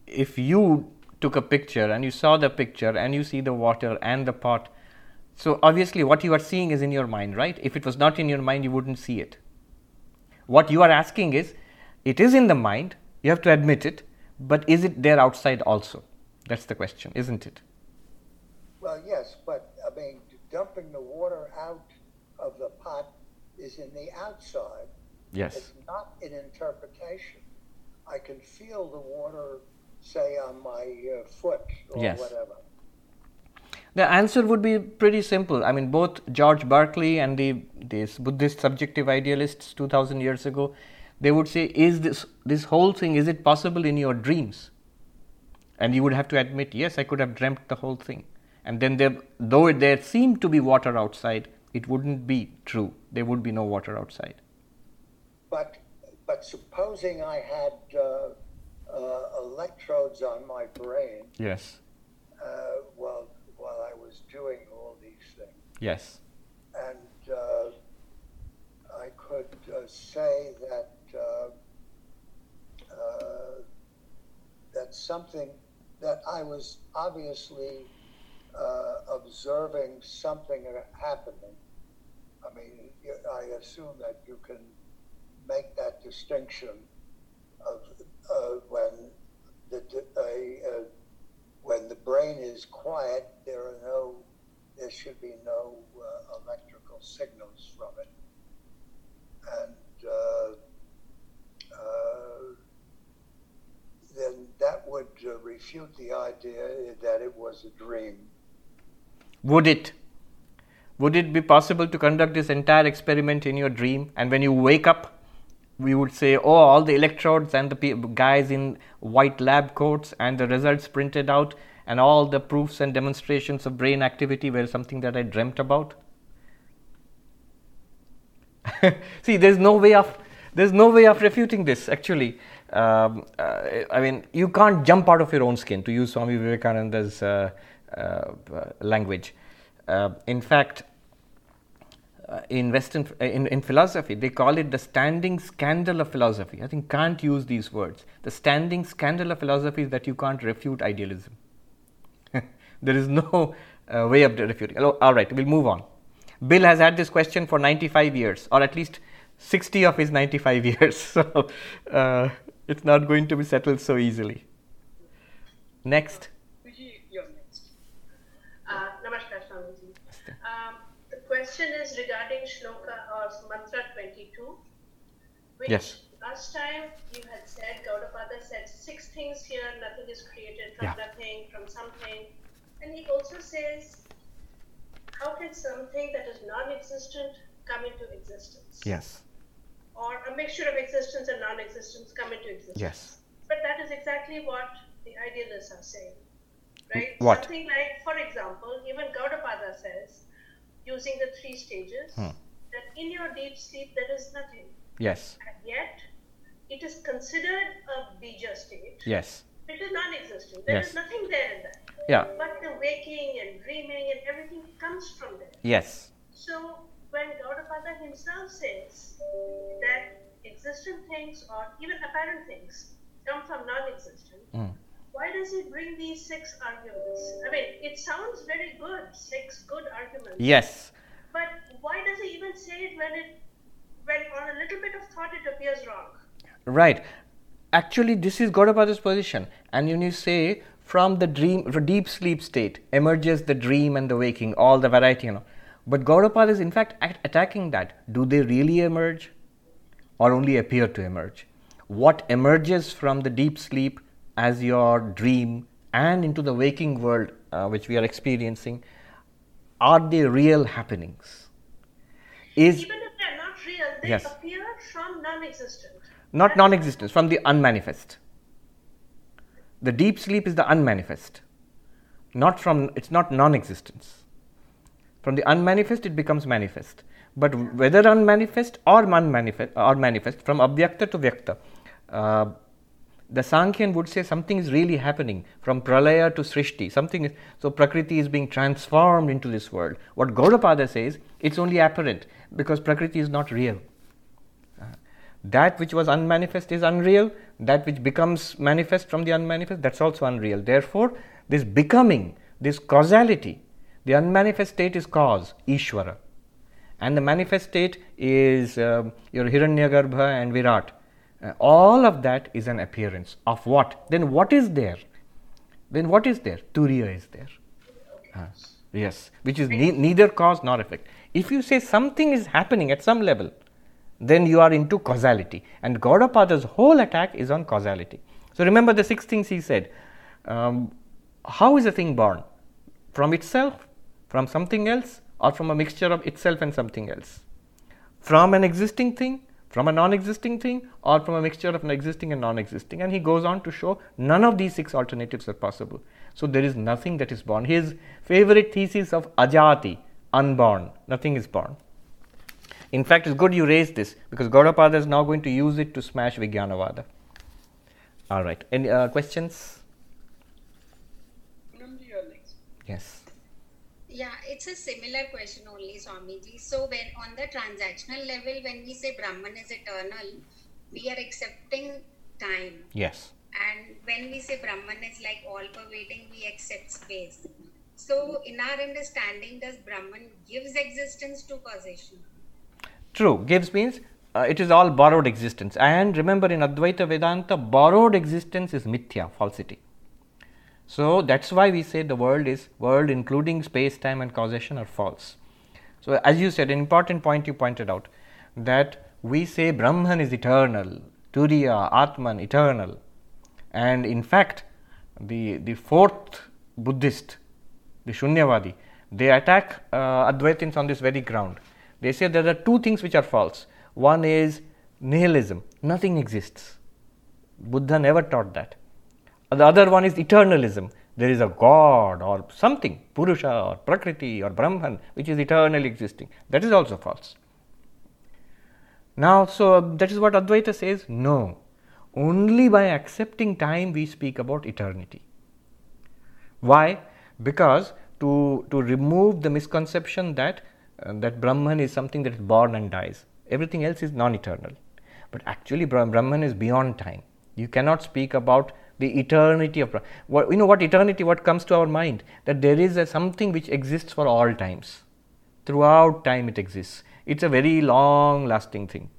if you took a picture and you saw the picture and you see the water and the pot, so obviously what you are seeing is in your mind, right? If it was not in your mind, you wouldn't see it. What you are asking is, it is in the mind, you have to admit it, but is it there outside also? That's the question, isn't it? Well, yes, but I mean, dumping the water out of the pot is in the outside. Yes. It's not an interpretation. I can feel the water, say, on my uh, foot or yes. whatever. The answer would be pretty simple. I mean, both George Berkeley and the these Buddhist subjective idealists two thousand years ago, they would say, is this, this whole thing, is it possible in your dreams? And you would have to admit, yes, I could have dreamt the whole thing. And then there, though there seemed to be water outside, it wouldn't be true. There would be no water outside. But But supposing I had uh, uh, electrodes on my brain, yes, uh, while while I was doing all these things, yes, and uh, I could uh, say that uh, uh, that something that I was obviously uh, observing something happening. I mean, I assume that you can make that distinction of uh, when the uh, uh, when the brain is quiet, there are no, there should be no uh, electrical signals from it, refute the idea that it was a dream. Would it? Would it be possible to conduct this entire experiment in your dream, and when you wake up, we would say, oh, all the electrodes and the guys in white lab coats and the results printed out and all the proofs and demonstrations of brain activity were something that I dreamt about? See, there's no way of there's no way of refuting this, actually. Um, uh, I mean, you can't jump out of your own skin, to use Swami Vivekananda's uh, uh, language. Uh, in fact, uh, in Western in, in philosophy, they call it the standing scandal of philosophy. I think Kant used these words. The standing scandal of philosophy is that you can't refute idealism. There is no uh, way of refuting. Oh, all right, we'll move on. Bill has had this question for ninety-five years, or at least sixty of his ninety-five years. So uh, it's not going to be settled so easily. Next. You're next. Uh, Namaskar, Swamiji. Um, the question is regarding Shloka or Mantra twenty-two, which yes. Last time you had said, Gaudapada said six things here, nothing is created from yeah. nothing, from something. And he also says, how can something that is non-existent come into existence? Yes. Or a mixture of existence and non-existence come into existence. Yes. But that is exactly what the idealists are saying, right? What? Something like, for example, even Gaudapada says, using the three stages, hmm. that in your deep sleep there is nothing. Yes. And yet, it is considered a bija state. Yes. It is non-existent. There yes. is nothing there in that. Yeah. But the waking and dreaming and everything comes from there. Yes. So when Gaudapada himself says that existent things or even apparent things come from non-existent, mm. why does he bring these six arguments? I mean, it sounds very good, six good arguments. Yes. But why does he even say it when it, when on a little bit of thought it appears wrong? Right. Actually, this is Gaudapada's position, and when you say from the dream, from deep sleep state emerges the dream and the waking, all the variety, you know. But Gaudapada is in fact act- attacking that. Do they really emerge or only appear to emerge? What emerges from the deep sleep as your dream and into the waking world uh, which we are experiencing, are they real happenings? Is, Even if they are not real, they yes. appear from non-existent. Not non-existence, from the unmanifest. The deep sleep is the unmanifest. Not from, it's not non-existence. From the unmanifest, it becomes manifest. But whether unmanifest or manifest, or manifest, from avyakta to vyakta, uh, the Sankhyan would say something is really happening from pralaya to srishti. Something is, so Prakriti is being transformed into this world. What Gaudapada says, it's only apparent because Prakriti is not real. That which was unmanifest is unreal, that which becomes manifest from the unmanifest, that's also unreal. Therefore, this becoming, this causality, the unmanifest state is cause, Ishwara. And the manifest state is um, your Hiranyagarbha and Virat. Uh, all of that is an appearance of what? Then what is there? Then what is there? Turiya is there. Uh, yes, which is ne- neither cause nor effect. If you say something is happening at some level, then you are into causality, and Gaudapada's whole attack is on causality. So remember the six things he said. Um, how is a thing born? From itself, from something else, or from a mixture of itself and something else? From an existing thing, from a non-existing thing, or from a mixture of an existing and non-existing? And he goes on to show none of these six alternatives are possible. So there is nothing that is born. His favorite thesis of ajati, unborn, nothing is born. In fact, it's good you raised this because Gaudapada is now going to use it to smash Vijnanavada. All right. Any uh, questions? Yes. Yeah, it's a similar question only, Swamiji. So, when on the transactional level, when we say Brahman is eternal, we are accepting time. Yes. And when we say Brahman is like all-pervading, we accept space. So, in our understanding, does Brahman gives existence to causation? True. Gives means uh, it is all borrowed existence. And remember, in Advaita Vedanta, borrowed existence is mithya, falsity. So that's why we say the world is world, including space, time, and causation, are false. So as you said, an important point you pointed out, that we say Brahman is eternal, Turiya, Atman, eternal, and in fact, the, the fourth Buddhist, the Shunyavadi, they attack uh, Advaitins on this very ground. They say there are two things which are false. One is nihilism, nothing exists. Buddha never taught that. The other one is eternalism. There is a God or something, Purusha or Prakriti or Brahman, which is eternally existing. That is also false. Now, so that is what Advaita says, no, only by accepting time we speak about eternity. Why? Because to, to remove the misconception that, uh, that Brahman is something that is born and dies. Everything else is non-eternal. But actually Brahman is beyond time. You cannot speak about the eternity of Brahman. You know what eternity, what comes to our mind? That there is a something which exists for all times. Throughout time it exists. It's a very long lasting thing.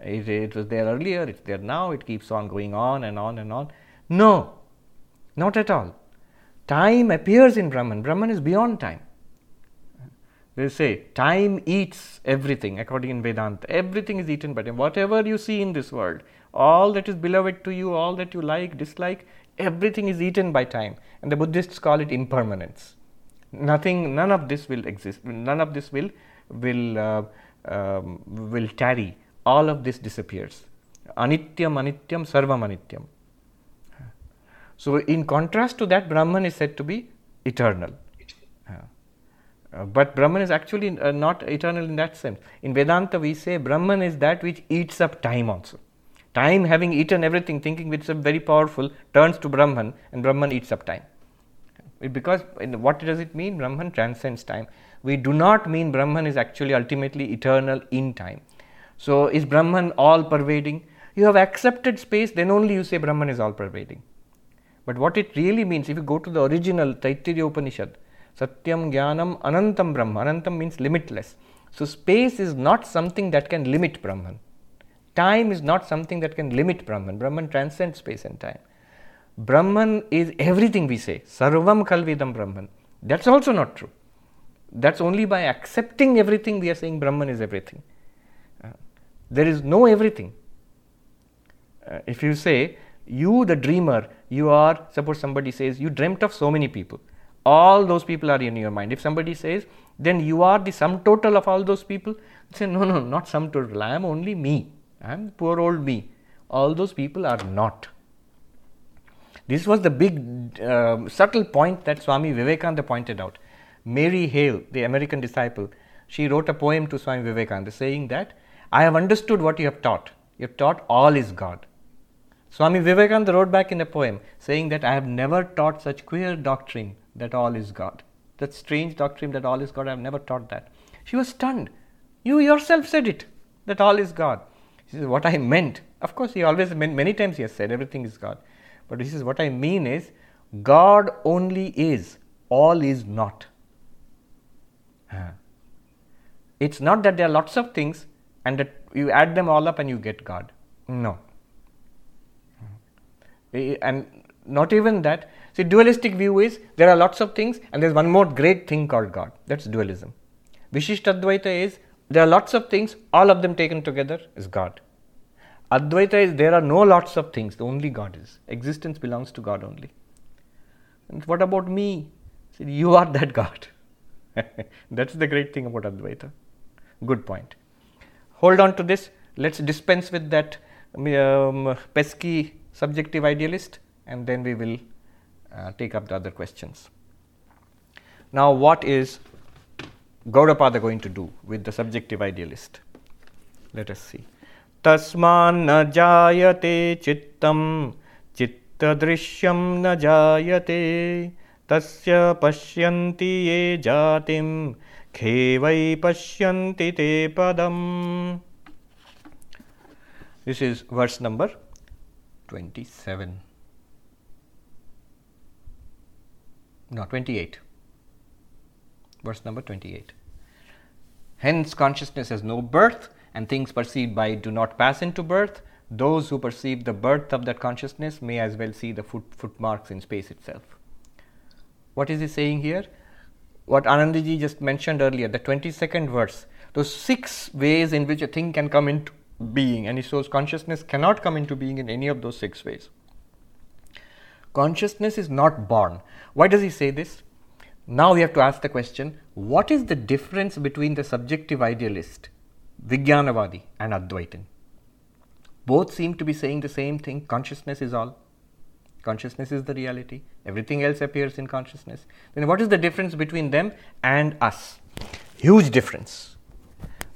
It, it was there earlier, it's there now, it keeps on going on and on and on. No, not at all. Time appears in Brahman. Brahman is beyond time. They say time eats everything according in Vedanta. Everything is eaten by time. Whatever you see in this world, all that is beloved to you, all that you like, dislike, everything is eaten by time. And the Buddhists call it impermanence. Nothing, none of this will exist. None of this will will uh, um, will tarry. All of this disappears. Anityam, anityam, sarvam anityam. So, in contrast to that, Brahman is said to be eternal. Uh, but Brahman is actually uh, not eternal in that sense. In Vedanta, we say Brahman is that which eats up time also. Time, having eaten everything, thinking it's very powerful, turns to Brahman and Brahman eats up time. It, because in, what does it mean? Brahman transcends time. We do not mean Brahman is actually ultimately eternal in time. So, is Brahman all pervading? You have accepted space, then only you say Brahman is all pervading. But what it really means, if you go to the original Taittiriya Upanishad, Satyam Jnanam Anantam Brahma. Anantam means limitless. So, space is not something that can limit Brahman. Time is not something that can limit Brahman. Brahman transcends space and time. Brahman is everything we say. Sarvam Kalvidam Brahman. That's also not true. That's only by accepting everything we are saying Brahman is everything. Uh, there is no everything. Uh, if you say, you the dreamer, you are, suppose somebody says, you dreamt of so many people. All those people are in your mind. If somebody says, then you are the sum total of all those people, say, no, no, not sum total. I am only me. I am poor old me. All those people are not. This was the big uh, subtle point that Swami Vivekananda pointed out. Mary Hale, the American disciple, she wrote a poem to Swami Vivekananda saying that, I have understood what you have taught. You have taught all is God. Swami Vivekananda wrote back in a poem saying that I have never taught such queer doctrine that all is God. That strange doctrine that all is God, I have never taught that. She was stunned. You yourself said it, that all is God. She says, what I meant, of course he always, many times he has said everything is God. But this is what I mean is, God only is, all is not. Huh. It's not that there are lots of things and that you add them all up and you get God. No. And not even that. See, dualistic view is there are lots of things and there is one more great thing called God. That's dualism. Vishishtadvaita is there are lots of things, all of them taken together is God. Advaita is there are no lots of things, the only God is. Existence belongs to God only. And what about me? See, you are that God. That's the great thing about Advaita. Good point. Hold on to this. Let's dispense with that um, pesky subjective idealist and then we will Uh, take up the other questions. Now, what is Gaudapada going to do with the subjective idealist? Let us see. Tasman na jayate chittam chitta drishyam na jayate tasya pashyanti ye jatim khevai pashyanti te padam. This is verse number twenty-seven. No, twenty-eight. Verse number twenty-eight. Hence, consciousness has no birth, and things perceived by it do not pass into birth. Those who perceive the birth of that consciousness may as well see the foot footmarks in space itself. What is he saying here? What Anandiji just mentioned earlier, the twenty-second verse. Those six ways in which a thing can come into being, and he shows consciousness cannot come into being in any of those six ways. Consciousness is not born. Why does he say this? Now we have to ask the question, what is the difference between the subjective idealist, Vijnanavadi, and Advaitin? Both seem to be saying the same thing. Consciousness is all. Consciousness is the reality. Everything else appears in consciousness. Then what is the difference between them and us? Huge difference.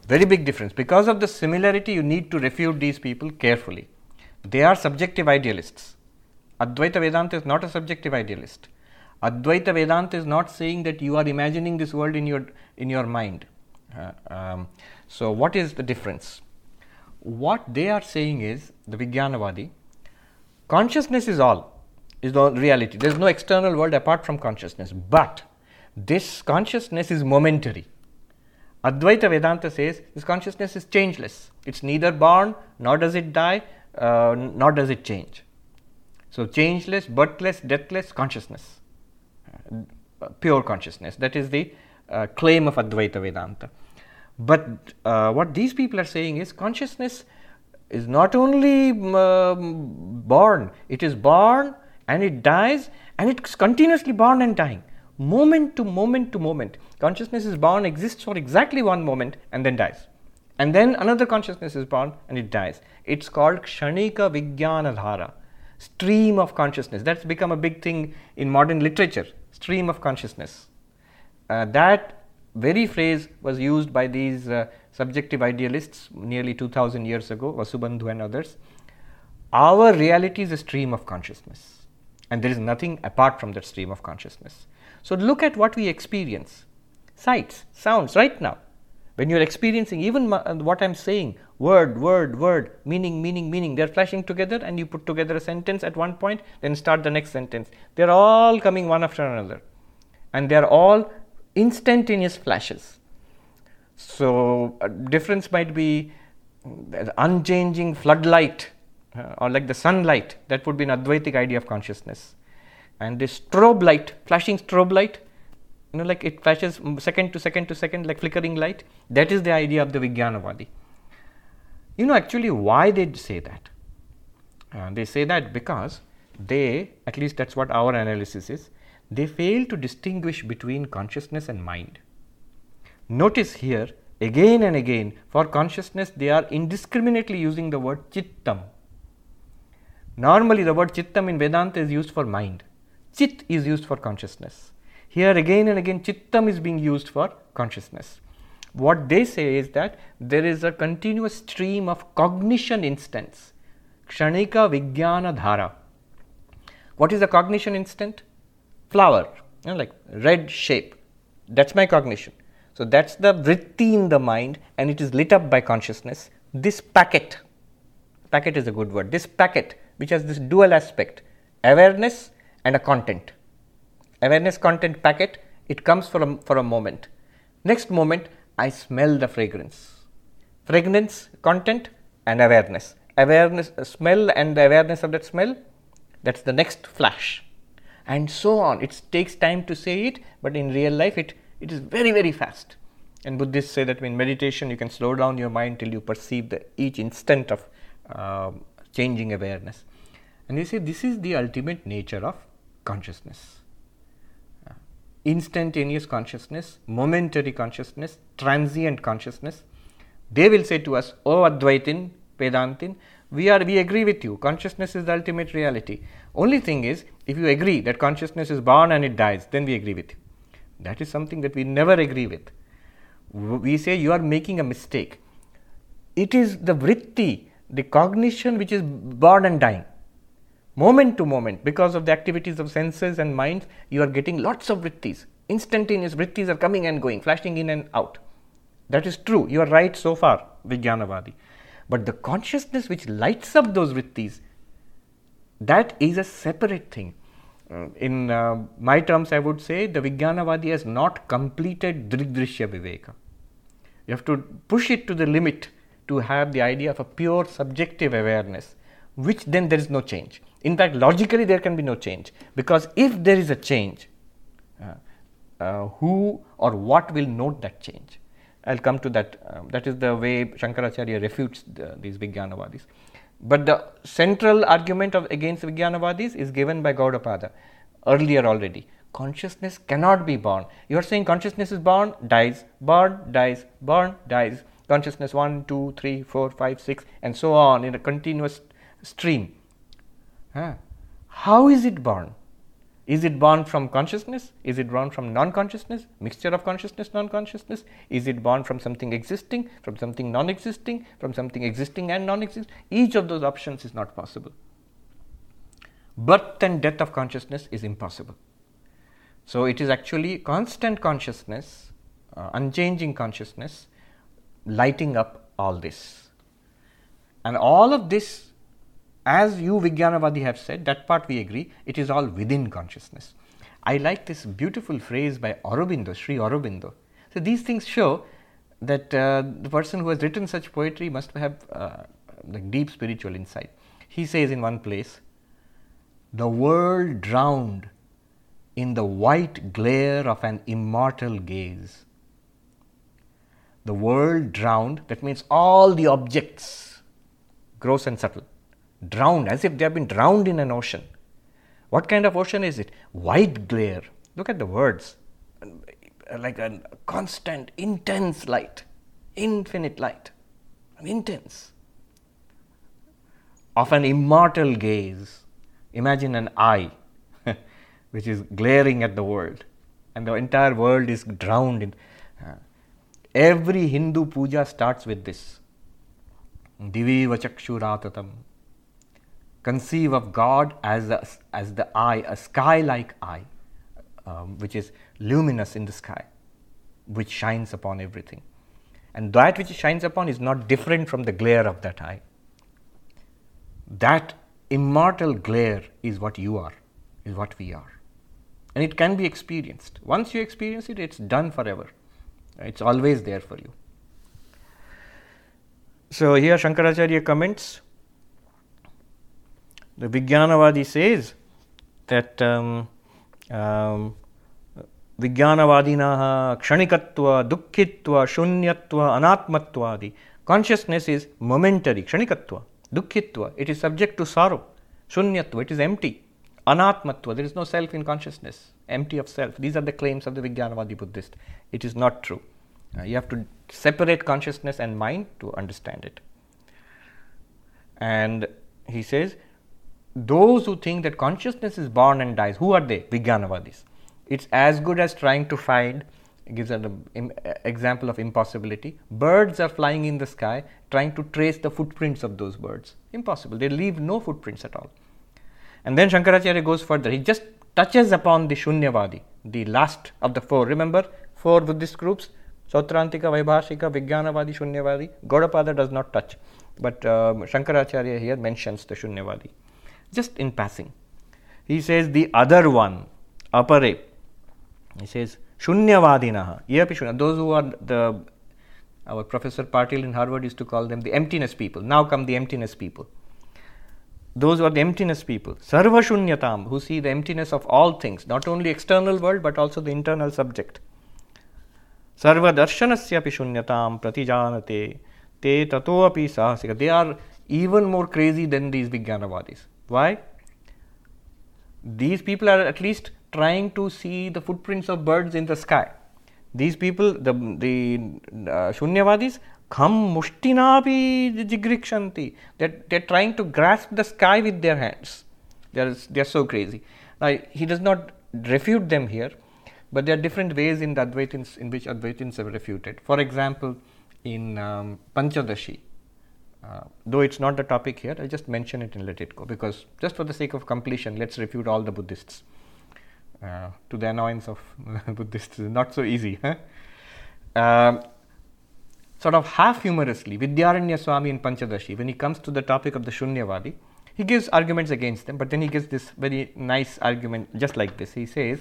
Very big difference. Because of the similarity, you need to refute these people carefully. They are subjective idealists. Advaita Vedanta is not a subjective idealist. Advaita Vedanta is not saying that you are imagining this world in your in your mind. Uh, um, so what is the difference? What they are saying is, the Vijnanavadi, consciousness is all, is the reality. There is no external world apart from consciousness. But this consciousness is momentary. Advaita Vedanta says this consciousness is changeless. It's neither born, nor does it die, uh, nor does it change. So changeless, birthless, deathless consciousness, uh, pure consciousness. That is the uh, claim of Advaita Vedanta. But uh, what these people are saying is consciousness is not only um, born, it is born and it dies, and it's continuously born and dying, moment to moment to moment. Consciousness is born, exists for exactly one moment and then dies. And then another consciousness is born and it dies. It's called Kshanika Vijnanadhara, stream of consciousness. That's become a big thing in modern literature, stream of consciousness. Uh, that very phrase was used by these uh, subjective idealists nearly two thousand years ago, Vasubandhu and others. Our reality is a stream of consciousness, and there is nothing apart from that stream of consciousness. So look at what we experience, sights, sounds right now. When you are experiencing even ma- what I am saying, word, word, word, meaning, meaning, meaning, they are flashing together and you put together a sentence at one point, then start the next sentence. They are all coming one after another, and they are all instantaneous flashes. So a difference might be the unchanging floodlight uh, or like the sunlight. That would be an Advaitic idea of consciousness. And this strobe light, flashing strobe light, you know, like it flashes second to second to second like flickering light. That is the idea of the Vijnanavadi. You know actually why they say that? Uh, they say that because they, at least that's what our analysis is, they fail to distinguish between consciousness and mind. Notice here, again and again, for consciousness they are indiscriminately using the word chittam. Normally the word chittam in Vedanta is used for mind. Chit is used for consciousness. Here again and again chittam is being used for consciousness. What they say is that there is a continuous stream of cognition instants. Kshanika Vijnana Dhara. What is the cognition instant? Flower, you know, like red shape, that's my cognition. So that's the vritti in the mind, and it is lit up by consciousness. This packet, packet is a good word, this packet which has this dual aspect, awareness and a content. Awareness, content, packet, it comes for a, for a moment. Next moment, I smell the fragrance. Fragrance, content and awareness. Awareness, uh, smell and the awareness of that smell, that's the next flash. And so on. It takes time to say it, but in real life it, it is very, very fast. And Buddhists say that in meditation you can slow down your mind till you perceive the each instant of uh, changing awareness. And they say this is the ultimate nature of consciousness. Instantaneous consciousness, momentary consciousness, transient consciousness. They will say to us, oh Advaitin, Vedantin, we are we agree with you, consciousness is the ultimate reality. Only thing is, if you agree that consciousness is born and it dies, then we agree with you. That is something that we never agree with. We say you are making a mistake. It is the vritti, the cognition which is born and dying. Moment to moment, because of the activities of senses and minds, you are getting lots of vrittis. Instantaneous vrittis are coming and going, flashing in and out. That is true. You are right so far, Vijnanavadi. But the consciousness which lights up those vrittis, that is a separate thing. In uh, my terms, I would say the Vijnanavadi has not completed Dridrishya Viveka. You have to push it to the limit to have the idea of a pure subjective awareness, which then there is no change. In fact, logically there can be no change, because if there is a change, uh, uh, who or what will note that change? I'll come to that. Um, that is the way Shankaracharya refutes the, these Vijnanavadis. But the central argument of against Vijnanavadis is given by Gaudapada earlier already. Consciousness cannot be born. You are saying consciousness is born, dies, born, dies, born, dies. Consciousness one, two, three, four, five, six and so on in a continuous stream. Huh. How is it born? Is it born from consciousness? Is it born from non-consciousness? Mixture of consciousness, non-consciousness? Is it born from something existing, from something non-existing, from something existing and non-existing? Each of those options is not possible. Birth and death of consciousness is impossible. So it is actually constant consciousness, uh, unchanging consciousness, lighting up all this. And all of this, as you Vijnanavadi have said, that part we agree, it is all within consciousness. I like this beautiful phrase by Aurobindo, Sri Aurobindo. So these things show that uh, the person who has written such poetry must have uh, like deep spiritual insight. He says in one place, "The world drowned in the white glare of an immortal gaze." The world drowned, that means all the objects, gross and subtle, drowned as if they have been drowned in an ocean. What kind of ocean is it? White glare. Look at the words, like a constant, intense light, infinite light, an intense. Of an immortal gaze. Imagine an eye which is glaring at the world, and the entire world is drowned in. Uh, every Hindu puja starts with this. Diviva chakshuratatam. Conceive of God as a, as the eye, a sky-like eye, um, which is luminous in the sky, which shines upon everything. And that which shines upon is not different from the glare of that eye. That immortal glare is what you are, is what we are. And it can be experienced. Once you experience it, it's done forever. It's always there for you. So here Shankaracharya comments. The Vijnanavadi says that um, um, Vijnanavadinaha kshanikatva, dukkhitva, shunyatva, anatmatvadi. Consciousness is momentary, kshanikatva, dukkhitva. It is subject to sorrow. Shunyatva, it is empty. Anatmatva, there is no self in consciousness, empty of self. These are the claims of the Vijnanavadi Buddhist. It is not true. Uh, you have to separate consciousness and mind to understand it. And he says, those who think that consciousness is born and dies, who are they? Vijnanavadis. It's as good as trying to find, it gives an example of impossibility. Birds are flying in the sky, trying to trace the footprints of those birds. Impossible. They leave no footprints at all. And then Shankaracharya goes further. He just touches upon the Shunyavadi, the last of the four. Remember, four Buddhist groups, Sautrantika, Vaibhashika, Vijnanavadi, Shunyavadi. Gaudapada does not touch. But um, Shankaracharya here mentions the Shunyavadi. Just in passing, he says the other one, apare, he says shunyavadinaha, eapi, those who are the, our Professor Patil in Harvard used to call them the emptiness people. Now come the emptiness people. Those who are the emptiness people, sarva shunyatam, who see the emptiness of all things, not only external world but also the internal subject. Sarva darshanasya api shunyatam pratijanate te tato api sahasika. They are even more crazy than these Vijnanavadis. Why? These people are at least trying to see the footprints of birds in the sky. These people, the, the uh, Shunyavadis, kham mushtinapi jigrikshanti. They are trying to grasp the sky with their hands. They are, they are so crazy. Now, he does not refute them here, but there are different ways in the Advaitins in which Advaitins have refuted. For example, in um, Panchadashi. Uh, though it's not the topic here, I'll just mention it and let it go, because just for the sake of completion, let's refute all the Buddhists uh, to the annoyance of Buddhists. Not so easy. Huh? Uh, sort of half humorously, Vidyaranya Swami in Panchadashi, when he comes to the topic of the Shunyavadi, he gives arguments against them, but then he gives this very nice argument just like this. He says,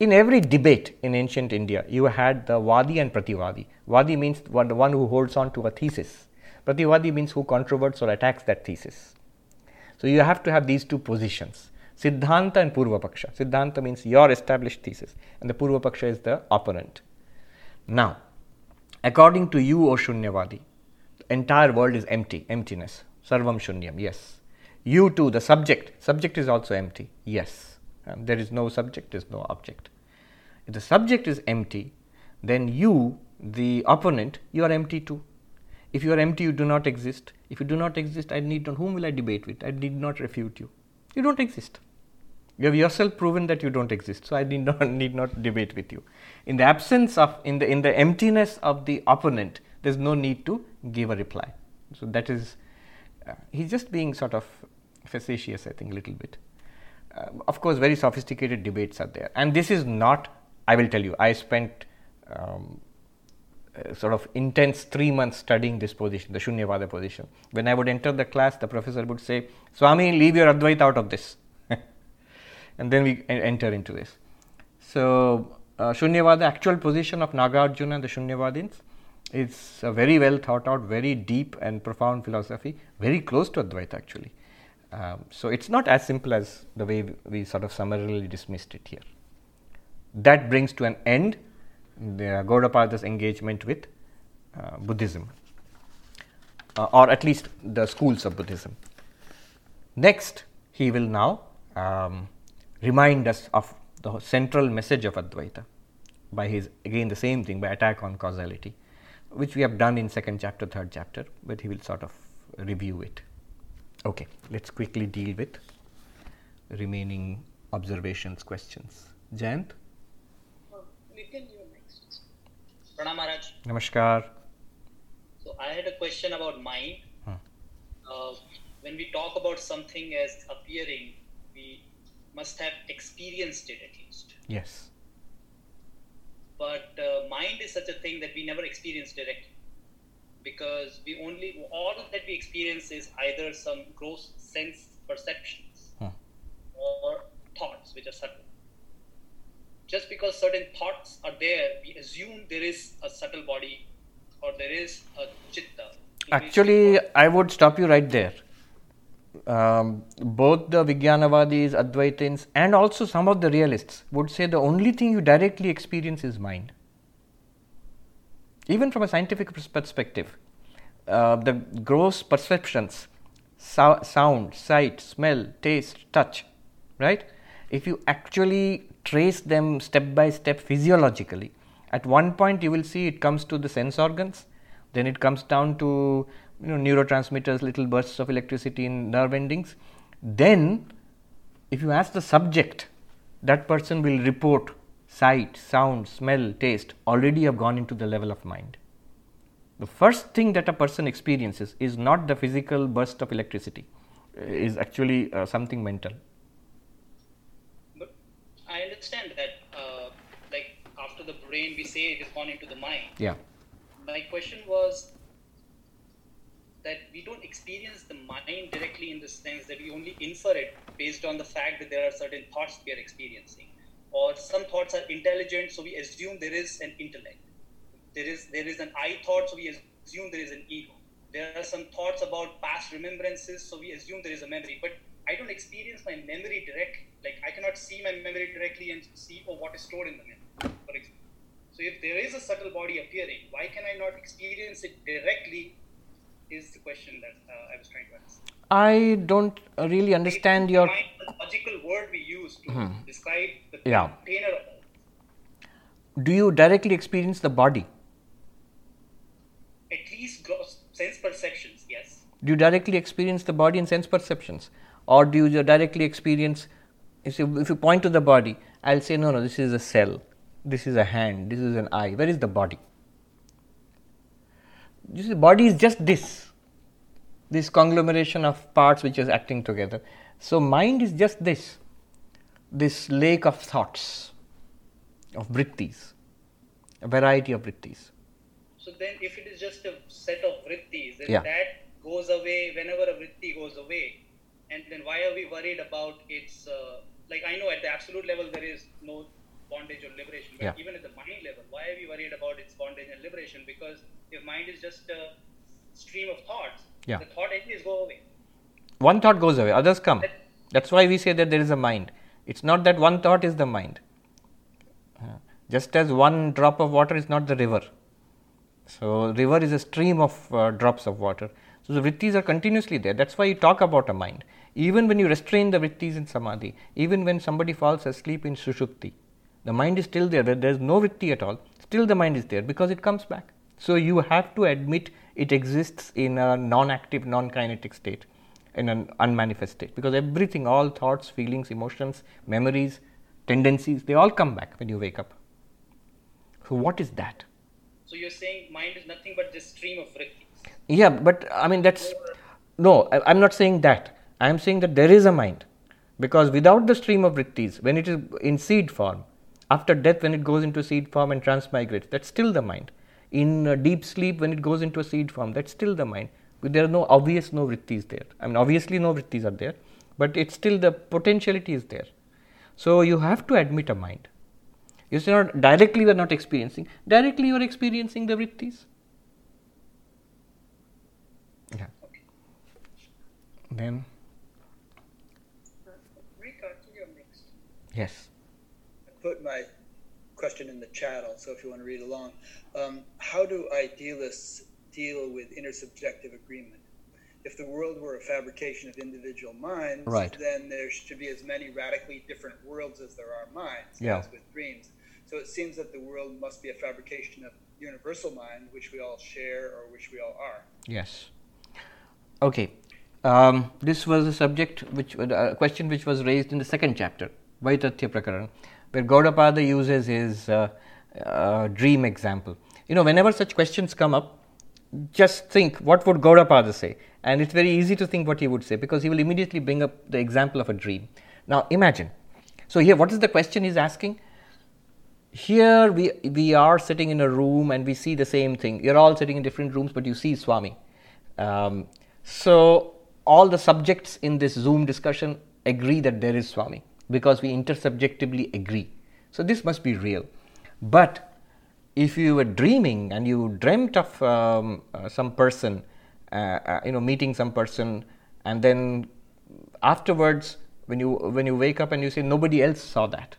in every debate in ancient India, you had the Vadi and Prativadi. Vadi means the one who holds on to a thesis. Prativadi means who controverts or attacks that thesis. So you have to have these two positions, Siddhanta and Purvapaksha. Siddhanta means your established thesis, and the Purvapaksha is the opponent. Now, according to you, O Shunyavadi, the entire world is empty, emptiness. Sarvam Shunyam, yes. You too, the subject, subject is also empty, yes. And there is no subject, there is no object. If the subject is empty, then you, the opponent, you are empty too. If you are empty, you do not exist. If you do not exist, I need not, whom will I debate with? I need not refute you. You don't exist. You have yourself proven that you don't exist, so I need not need not debate with you. In the absence of, in the in the emptiness of the opponent, there is no need to give a reply. So that is, uh, he's just being sort of facetious, I think, a little bit. Uh, of course, very sophisticated debates are there, and this is not, I will tell you, I spent um, uh, sort of intense three months studying this position, the Shunyavada position. When I would enter the class, the professor would say, Swami, leave your Advaita out of this. And then we enter into this. So, uh, Shunyavada, the actual position of Nagarjuna and the Shunyavadins, is a very well thought out, very deep and profound philosophy, very close to Advaita actually. Um, so, it's not as simple as the way we sort of summarily dismissed it here. That brings to an end the Gaudapada's engagement with uh, Buddhism, uh, or at least the schools of Buddhism. Next, he will now um, remind us of the central message of Advaita by his, again the same thing, by attack on causality, which we have done in second chapter, third chapter, but he will sort of review it. Okay, let's quickly deal with the remaining observations, questions. Jayant? Oh, Nitin, you are next. Pranam Maharaj. Namaskar. So, I had a question about mind. Hmm. Uh, when we talk about something as appearing, we must have experienced it at least. Yes. But uh, mind is such a thing that we never experience directly, because we only, all that we experience is either some gross sense perceptions hmm. or thoughts which are subtle. Just because certain thoughts are there, we assume there is a subtle body or there is a chitta. Actually, I would stop you right there. Um, both the Vijnanavadis, Advaitins, and also some of the realists would say the only thing you directly experience is mind. Even from a scientific perspective, uh, the gross perceptions, so- sound, sight, smell, taste, touch, right? If you actually trace them step by step physiologically, at one point you will see it comes to the sense organs, then it comes down to, you know, neurotransmitters, little bursts of electricity in nerve endings. Then, if you ask the subject, that person will report sight, sound, smell, taste, already have gone into the level of mind. The first thing that a person experiences is not the physical burst of electricity, is actually uh, something mental. But I understand that, uh, like after the brain, we say it has gone into the mind. Yeah. My question was that we don't experience the mind directly in the sense that we only infer it based on the fact that there are certain thoughts we are experiencing, or some thoughts are intelligent, so we assume there is an intellect. There is there is an I thought, so we assume there is an ego. There are some thoughts about past remembrances, so we assume there is a memory. But I don't experience my memory directly. Like I cannot see my memory directly and see oh, what is stored in the memory, for example. So if there is a subtle body appearing, why can I not experience it directly? Is the question that uh, I was trying to ask. I don't really understand your... The logical word we use to hmm. describe the yeah. container of it. Do you directly experience the body? At least gross sense perceptions, yes. Do you directly experience the body and sense perceptions? Or do you directly experience... If you, if you point to the body, I'll say, no, no, this is a cell, this is a hand, this is an eye, where is the body? You see, body is just this, this conglomeration of parts which is acting together. So, mind is just this, this lake of thoughts, of vrittis, a variety of vrittis. So, then if it is just a set of vrittis, then yeah. that goes away whenever a vritti goes away, and then why are we worried about its, uh, like I know at the absolute level there is no bondage or liberation, but yeah. even at the mind level, why are we worried about its bondage and liberation? Because if mind is just a stream of thoughts, yeah. the thought entities go away. One thought goes away, others come. That, That's why we say that there is a mind. It's not that one thought is the mind. Uh, just as one drop of water is not the river. So, river is a stream of uh, drops of water. So, the vrittis are continuously there. That's why you talk about a mind. Even when you restrain the vrittis in samadhi, even when somebody falls asleep in sushupti, the mind is still there. There is no vritti at all. Still the mind is there because it comes back. So, you have to admit it exists in a non-active, non-kinetic state, in an unmanifest state, because everything, all thoughts, feelings, emotions, memories, tendencies, they all come back when you wake up. So, what is that? So, you are saying mind is nothing but this stream of vrittis. Yeah, but I mean that's, no, I am not saying that. I am saying that there is a mind, because without the stream of vrittis, when it is in seed form, after death when it goes into seed form and transmigrates, that's still the mind. In uh, deep sleep when it goes into a seed form, that's still the mind. There are no obvious no vrittis there. I mean obviously no vrittis are there, but it's still the potentiality is there. So you have to admit a mind. You say not directly we are not experiencing, directly you are experiencing the vrittis. Yeah. Okay. Then. Next. Yes. I put my question in the chat also if you want to read along. Um, how do idealists deal with intersubjective agreement? If the world were a fabrication of individual minds, right, then there should be as many radically different worlds as there are minds, yeah, as with dreams. So it seems that the world must be a fabrication of universal mind, which we all share or which we all are. Yes. Okay. Um, this was a subject, which uh, question which was raised in the second chapter, Vaitatya Prakaran, where Gaudapada uses his uh, uh, dream example. You know, whenever such questions come up, just think what would Gaudapada say, and it's very easy to think what he would say because he will immediately bring up the example of a dream. Now imagine, so here what is the question he's asking? Here we we are sitting in a room and we see the same thing. You're all sitting in different rooms but you see Swami. Um, so all the subjects in this Zoom discussion agree that there is Swami because we intersubjectively agree. So this must be real. But if you were dreaming and you dreamt of um, uh, some person, uh, uh, you know, meeting some person, and then afterwards, when you when you wake up and you say nobody else saw that,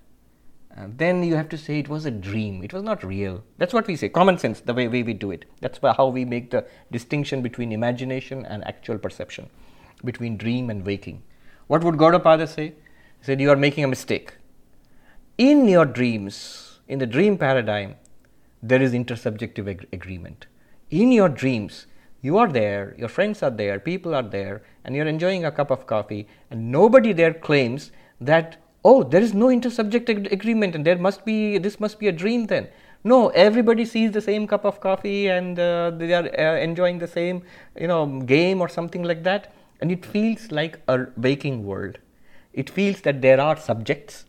uh, then you have to say it was a dream. It was not real. That's what we say. Common sense, the way, way we do it. That's how we make the distinction between imagination and actual perception, between dream and waking. What would Gaudapada say? He said you are making a mistake. In your dreams, in the dream paradigm, there is intersubjective ag- agreement. In your dreams, you are there, your friends are there, people are there, and you're enjoying a cup of coffee, and nobody there claims that, oh, there is no intersubjective ag- agreement and there must be, this must be a dream then. No, everybody sees the same cup of coffee and uh, they are uh, enjoying the same, you know, game or something like that, and it feels like a waking world. It feels that there are subjects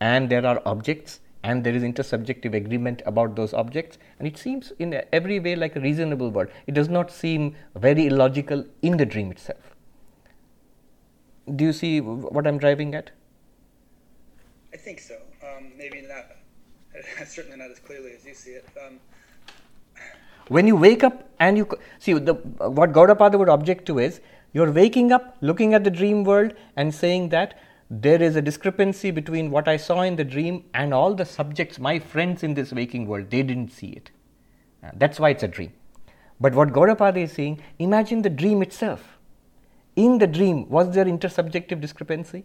and there are objects, and there is intersubjective agreement about those objects, and it seems in every way like a reasonable world. It does not seem very illogical in the dream itself. Do you see what I'm driving at? I think so. Um, maybe not, certainly not as clearly as you see it. Um. When you wake up and you, see the, what Gaudapada would object to is, you're waking up, looking at the dream world and saying that there is a discrepancy between what I saw in the dream and all the subjects, my friends in this waking world, they didn't see it. Uh, that's why it's a dream. But what Gaudapada is saying, imagine the dream itself. In the dream, was there intersubjective discrepancy?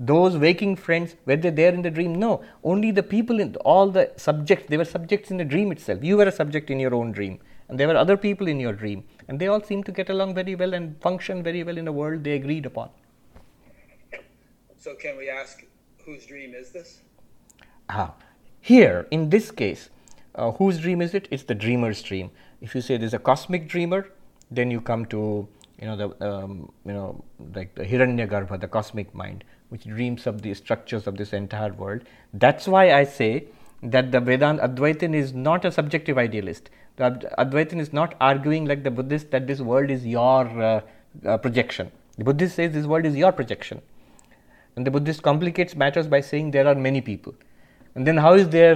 Those waking friends, were they there in the dream? No, only the people, in all the subjects, they were subjects in the dream itself. You were a subject in your own dream, and there were other people in your dream, and they all seemed to get along very well and function very well in a world they agreed upon. So can we ask, whose dream is this? Ah, here, in this case, uh, whose dream is it? It's the dreamer's dream. If you say there's a cosmic dreamer, then you come to, you know, the um, you know, like the Hiranyagarbha, the cosmic mind, which dreams of the structures of this entire world. That's why I say that the Vedanta Advaitin is not a subjective idealist. The Ad- Advaitin is not arguing like the Buddhist that this world is your uh, uh, projection. The Buddhist says this world is your projection. And the Buddhist complicates matters by saying there are many people. And then how is there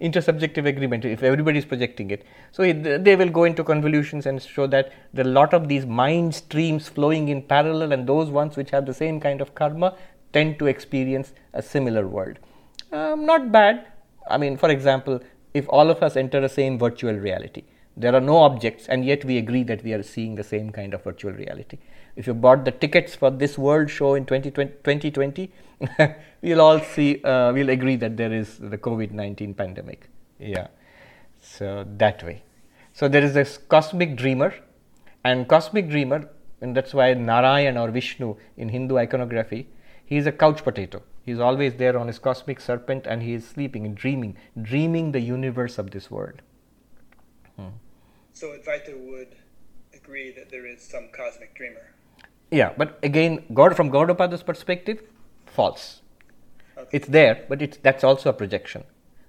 intersubjective agreement if everybody is projecting it? So it, they will go into convolutions and show that there are a lot of these mind streams flowing in parallel, and those ones which have the same kind of karma tend to experience a similar world. Um, not bad. I mean, for example, if all of us enter the same virtual reality, There are no objects, and yet we agree that we are seeing the same kind of virtual reality. If you bought the tickets for This World Show in twenty twenty, we'll all see, uh, we'll agree that there is the COVID nineteen pandemic. Yeah, so that way. So there is this cosmic dreamer, and cosmic dreamer, and that's why Narayan or Vishnu in Hindu iconography, he is a couch potato. He is always there on his cosmic serpent, and he is sleeping and dreaming, dreaming the universe of this world. Hmm. So Advaita would agree that there is some cosmic dreamer. Yeah, but again, God, from Gaudapada's perspective, false. Okay. It's there, but it's that's also a projection.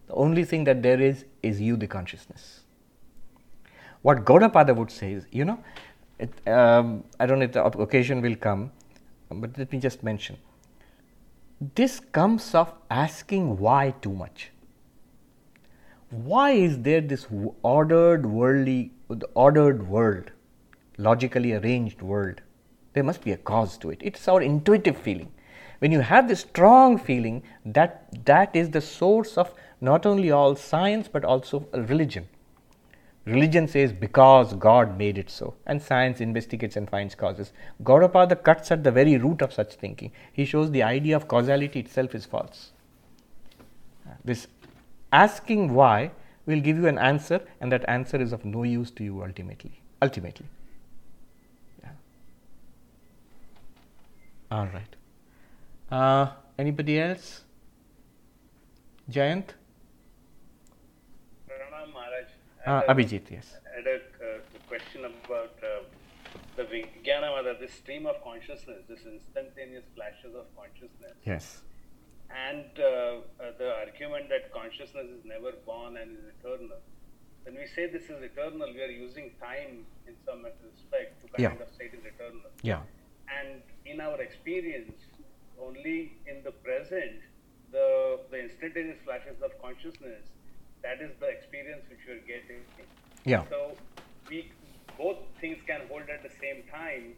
The only thing that there is, is you, the consciousness. What Gaudapada would say is, you know, it, um, I don't know if the occasion will come, but let me just mention. This comes of asking why too much. Why is there this ordered worldly, ordered world, logically arranged world? There must be a cause to it. It's our intuitive feeling. When you have this strong feeling, that that is the source of not only all science but also religion. Religion says because God made it so, and science investigates and finds causes. Gaudapada cuts at the very root of such thinking. He shows the idea of causality itself is false. This asking why will give you an answer, and that answer is of no use to you ultimately. Ultimately. Yeah. All right. Uh, anybody else? Jayant? Pranam Maharaj. Ah, a, Abhijit, yes. I had a uh, question about uh, the Vijnanavada, this stream of consciousness, this instantaneous flashes of consciousness. Yes. And uh, uh, the argument that consciousness is never born and is eternal. When we say this is eternal, we are using time in some respect to kind yeah. of say it is eternal. Yeah. And in our experience, only in the present, the the instantaneous flashes of consciousness, that is the experience which we are getting. Yeah. So we both things can hold at the same time,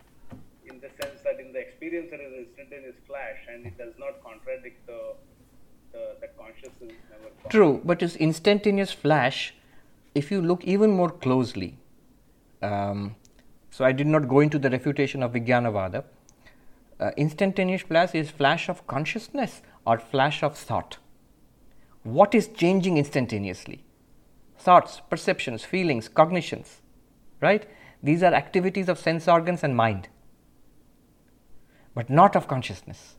in the sense that in the experience there is an instantaneous flash, and it does not contradict the, the, the consciousness. Never True, but it's instantaneous flash, if you look even more closely, um, so I did not go into the refutation of Vijnanavada, uh, instantaneous flash is flash of consciousness or flash of thought. What is changing instantaneously? Thoughts, perceptions, feelings, cognitions, right? These are activities of sense organs and mind, but not of consciousness.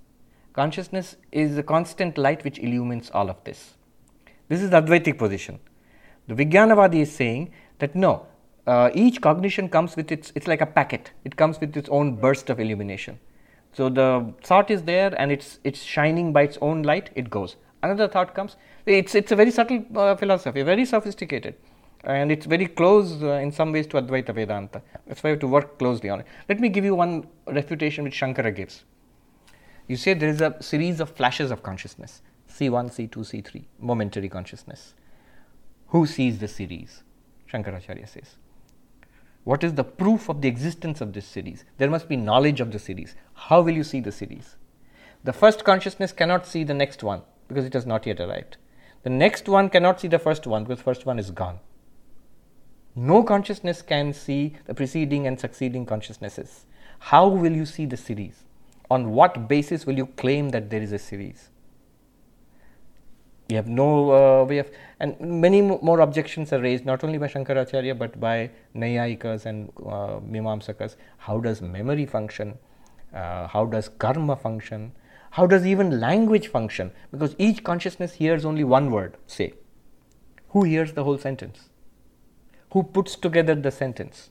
Consciousness is a constant light which illumines all of this. This is the Advaitic position. The Vijnanavadi is saying that no, uh, each cognition comes with its, it's like a packet, it comes with its own burst of illumination. So the thought is there and it's it's shining by its own light, it goes. Another thought comes, it's, it's a very subtle uh, philosophy, very sophisticated. And it's very close uh, in some ways to Advaita Vedanta. That's why you have to work closely on it. Let me give you one refutation which Shankara gives. You say there is a series of flashes of consciousness, C one, C two, C three, momentary consciousness. Who sees the series? Shankaracharya says. What is the proof of the existence of this series? There must be knowledge of the series. How will you see the series? The first consciousness cannot see the next one because it has not yet arrived. The next one cannot see the first one because the first one is gone. No consciousness can see the preceding and succeeding consciousnesses. How will you see the series? On what basis will you claim that there is a series? You have no uh, way of... And many more objections are raised, not only by Shankaracharya, but by Nyayikas and uh, Mimamsakas. How does memory function? Uh, how does karma function? How does even language function? Because each consciousness hears only one word, say. Who hears the whole sentence? Who puts together the sentence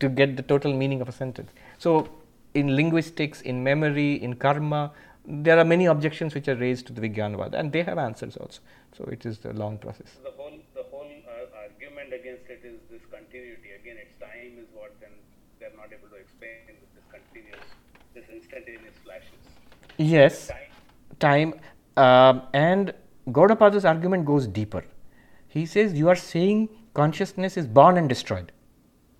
to get the total meaning of a sentence? So, in linguistics, in memory, in karma, there are many objections which are raised to the Vijnanavada, and they have answers also. So, it is a long process. The whole, the whole uh, argument against it is this continuity. Again, its time is what then they are not able to explain with this continuous, this instantaneous flashes. Yes, time, time uh, and Gaudapada's argument goes deeper. He says you are saying consciousness is born and destroyed.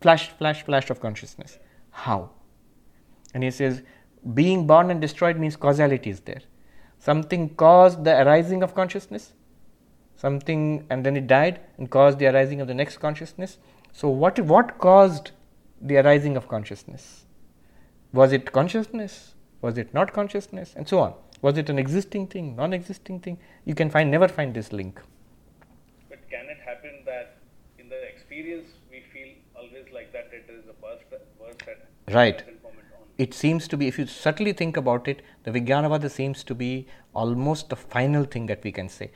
Flash, flash, flash of consciousness. How? And he says, being born and destroyed means causality is there. Something caused the arising of consciousness, something, and then it died and caused the arising of the next consciousness. So what what caused the arising of consciousness? Was it consciousness? Was it not consciousness? And so on. Was it an existing thing, non-existing thing? You can find never find this link. But can it happen that in the experience we feel always like that it is a burst, burst that right. It seems to be, if you subtly think about it, the Vijnanavada seems to be almost the final thing that we can say.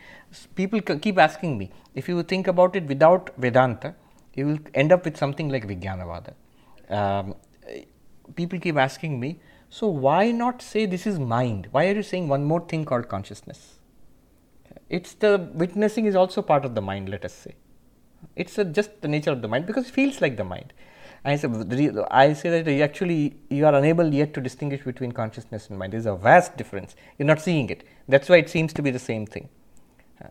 People c- keep asking me, if you think about it without Vedanta, you will end up with something like Vijnanavada. Um, people keep asking me, so why not say this is mind? Why are you saying one more thing called consciousness? It's the witnessing is also part of the mind, let us say. It's a, just the nature of the mind because it feels like the mind. I say, I say that actually you are unable yet to distinguish between consciousness and mind. There is a vast difference. You are not seeing it. That's why it seems to be the same thing. Uh,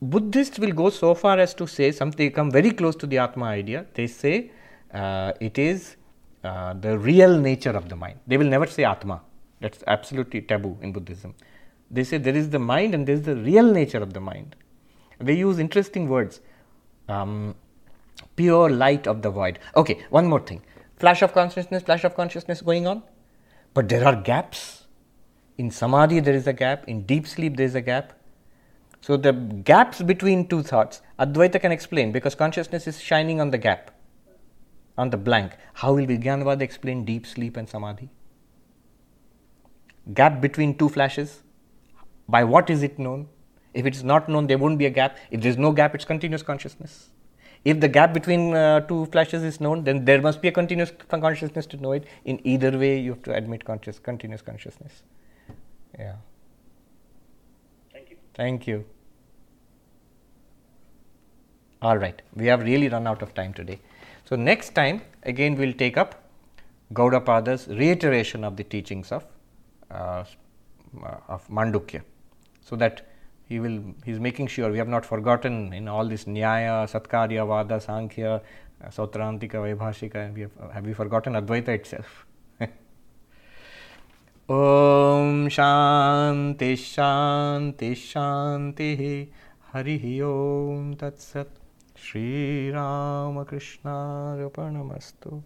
Buddhists will go so far as to say, some, they come very close to the Atma idea. They say uh, it is uh, the real nature of the mind. They will never say Atma. That's absolutely taboo in Buddhism. They say there is the mind and there is the real nature of the mind. They use interesting words. Um, Pure light of the void. Okay, one more thing. Flash of consciousness, flash of consciousness going on. But there are gaps. In samadhi there is a gap. In deep sleep there is a gap. So the gaps between two thoughts, Advaita can explain because consciousness is shining on the gap, on the blank. How will Vijnanavada explain deep sleep and samadhi? Gap between two flashes. By what is it known? If it is not known, there won't be a gap. If there is no gap, it's continuous consciousness. If the gap between uh, two flashes is known, then there must be a continuous consciousness to know it. In either way, you have to admit conscious, continuous consciousness. Yeah. Thank you. Thank you. All right. We have really run out of time today. So next time, again, we'll take up Gaudapada's reiteration of the teachings of uh, of Mandukya, so that. He will. He is making sure we have not forgotten in all this Nyaya, Satkarya, Vada, Sankhya, uh, Sautrantika, Vaibhashika, and we have, uh, have we forgotten Advaita itself? Om Shanti Shanti Shanti Harihi Om Tat Sat Shri Ramakrishna Arpanamastu.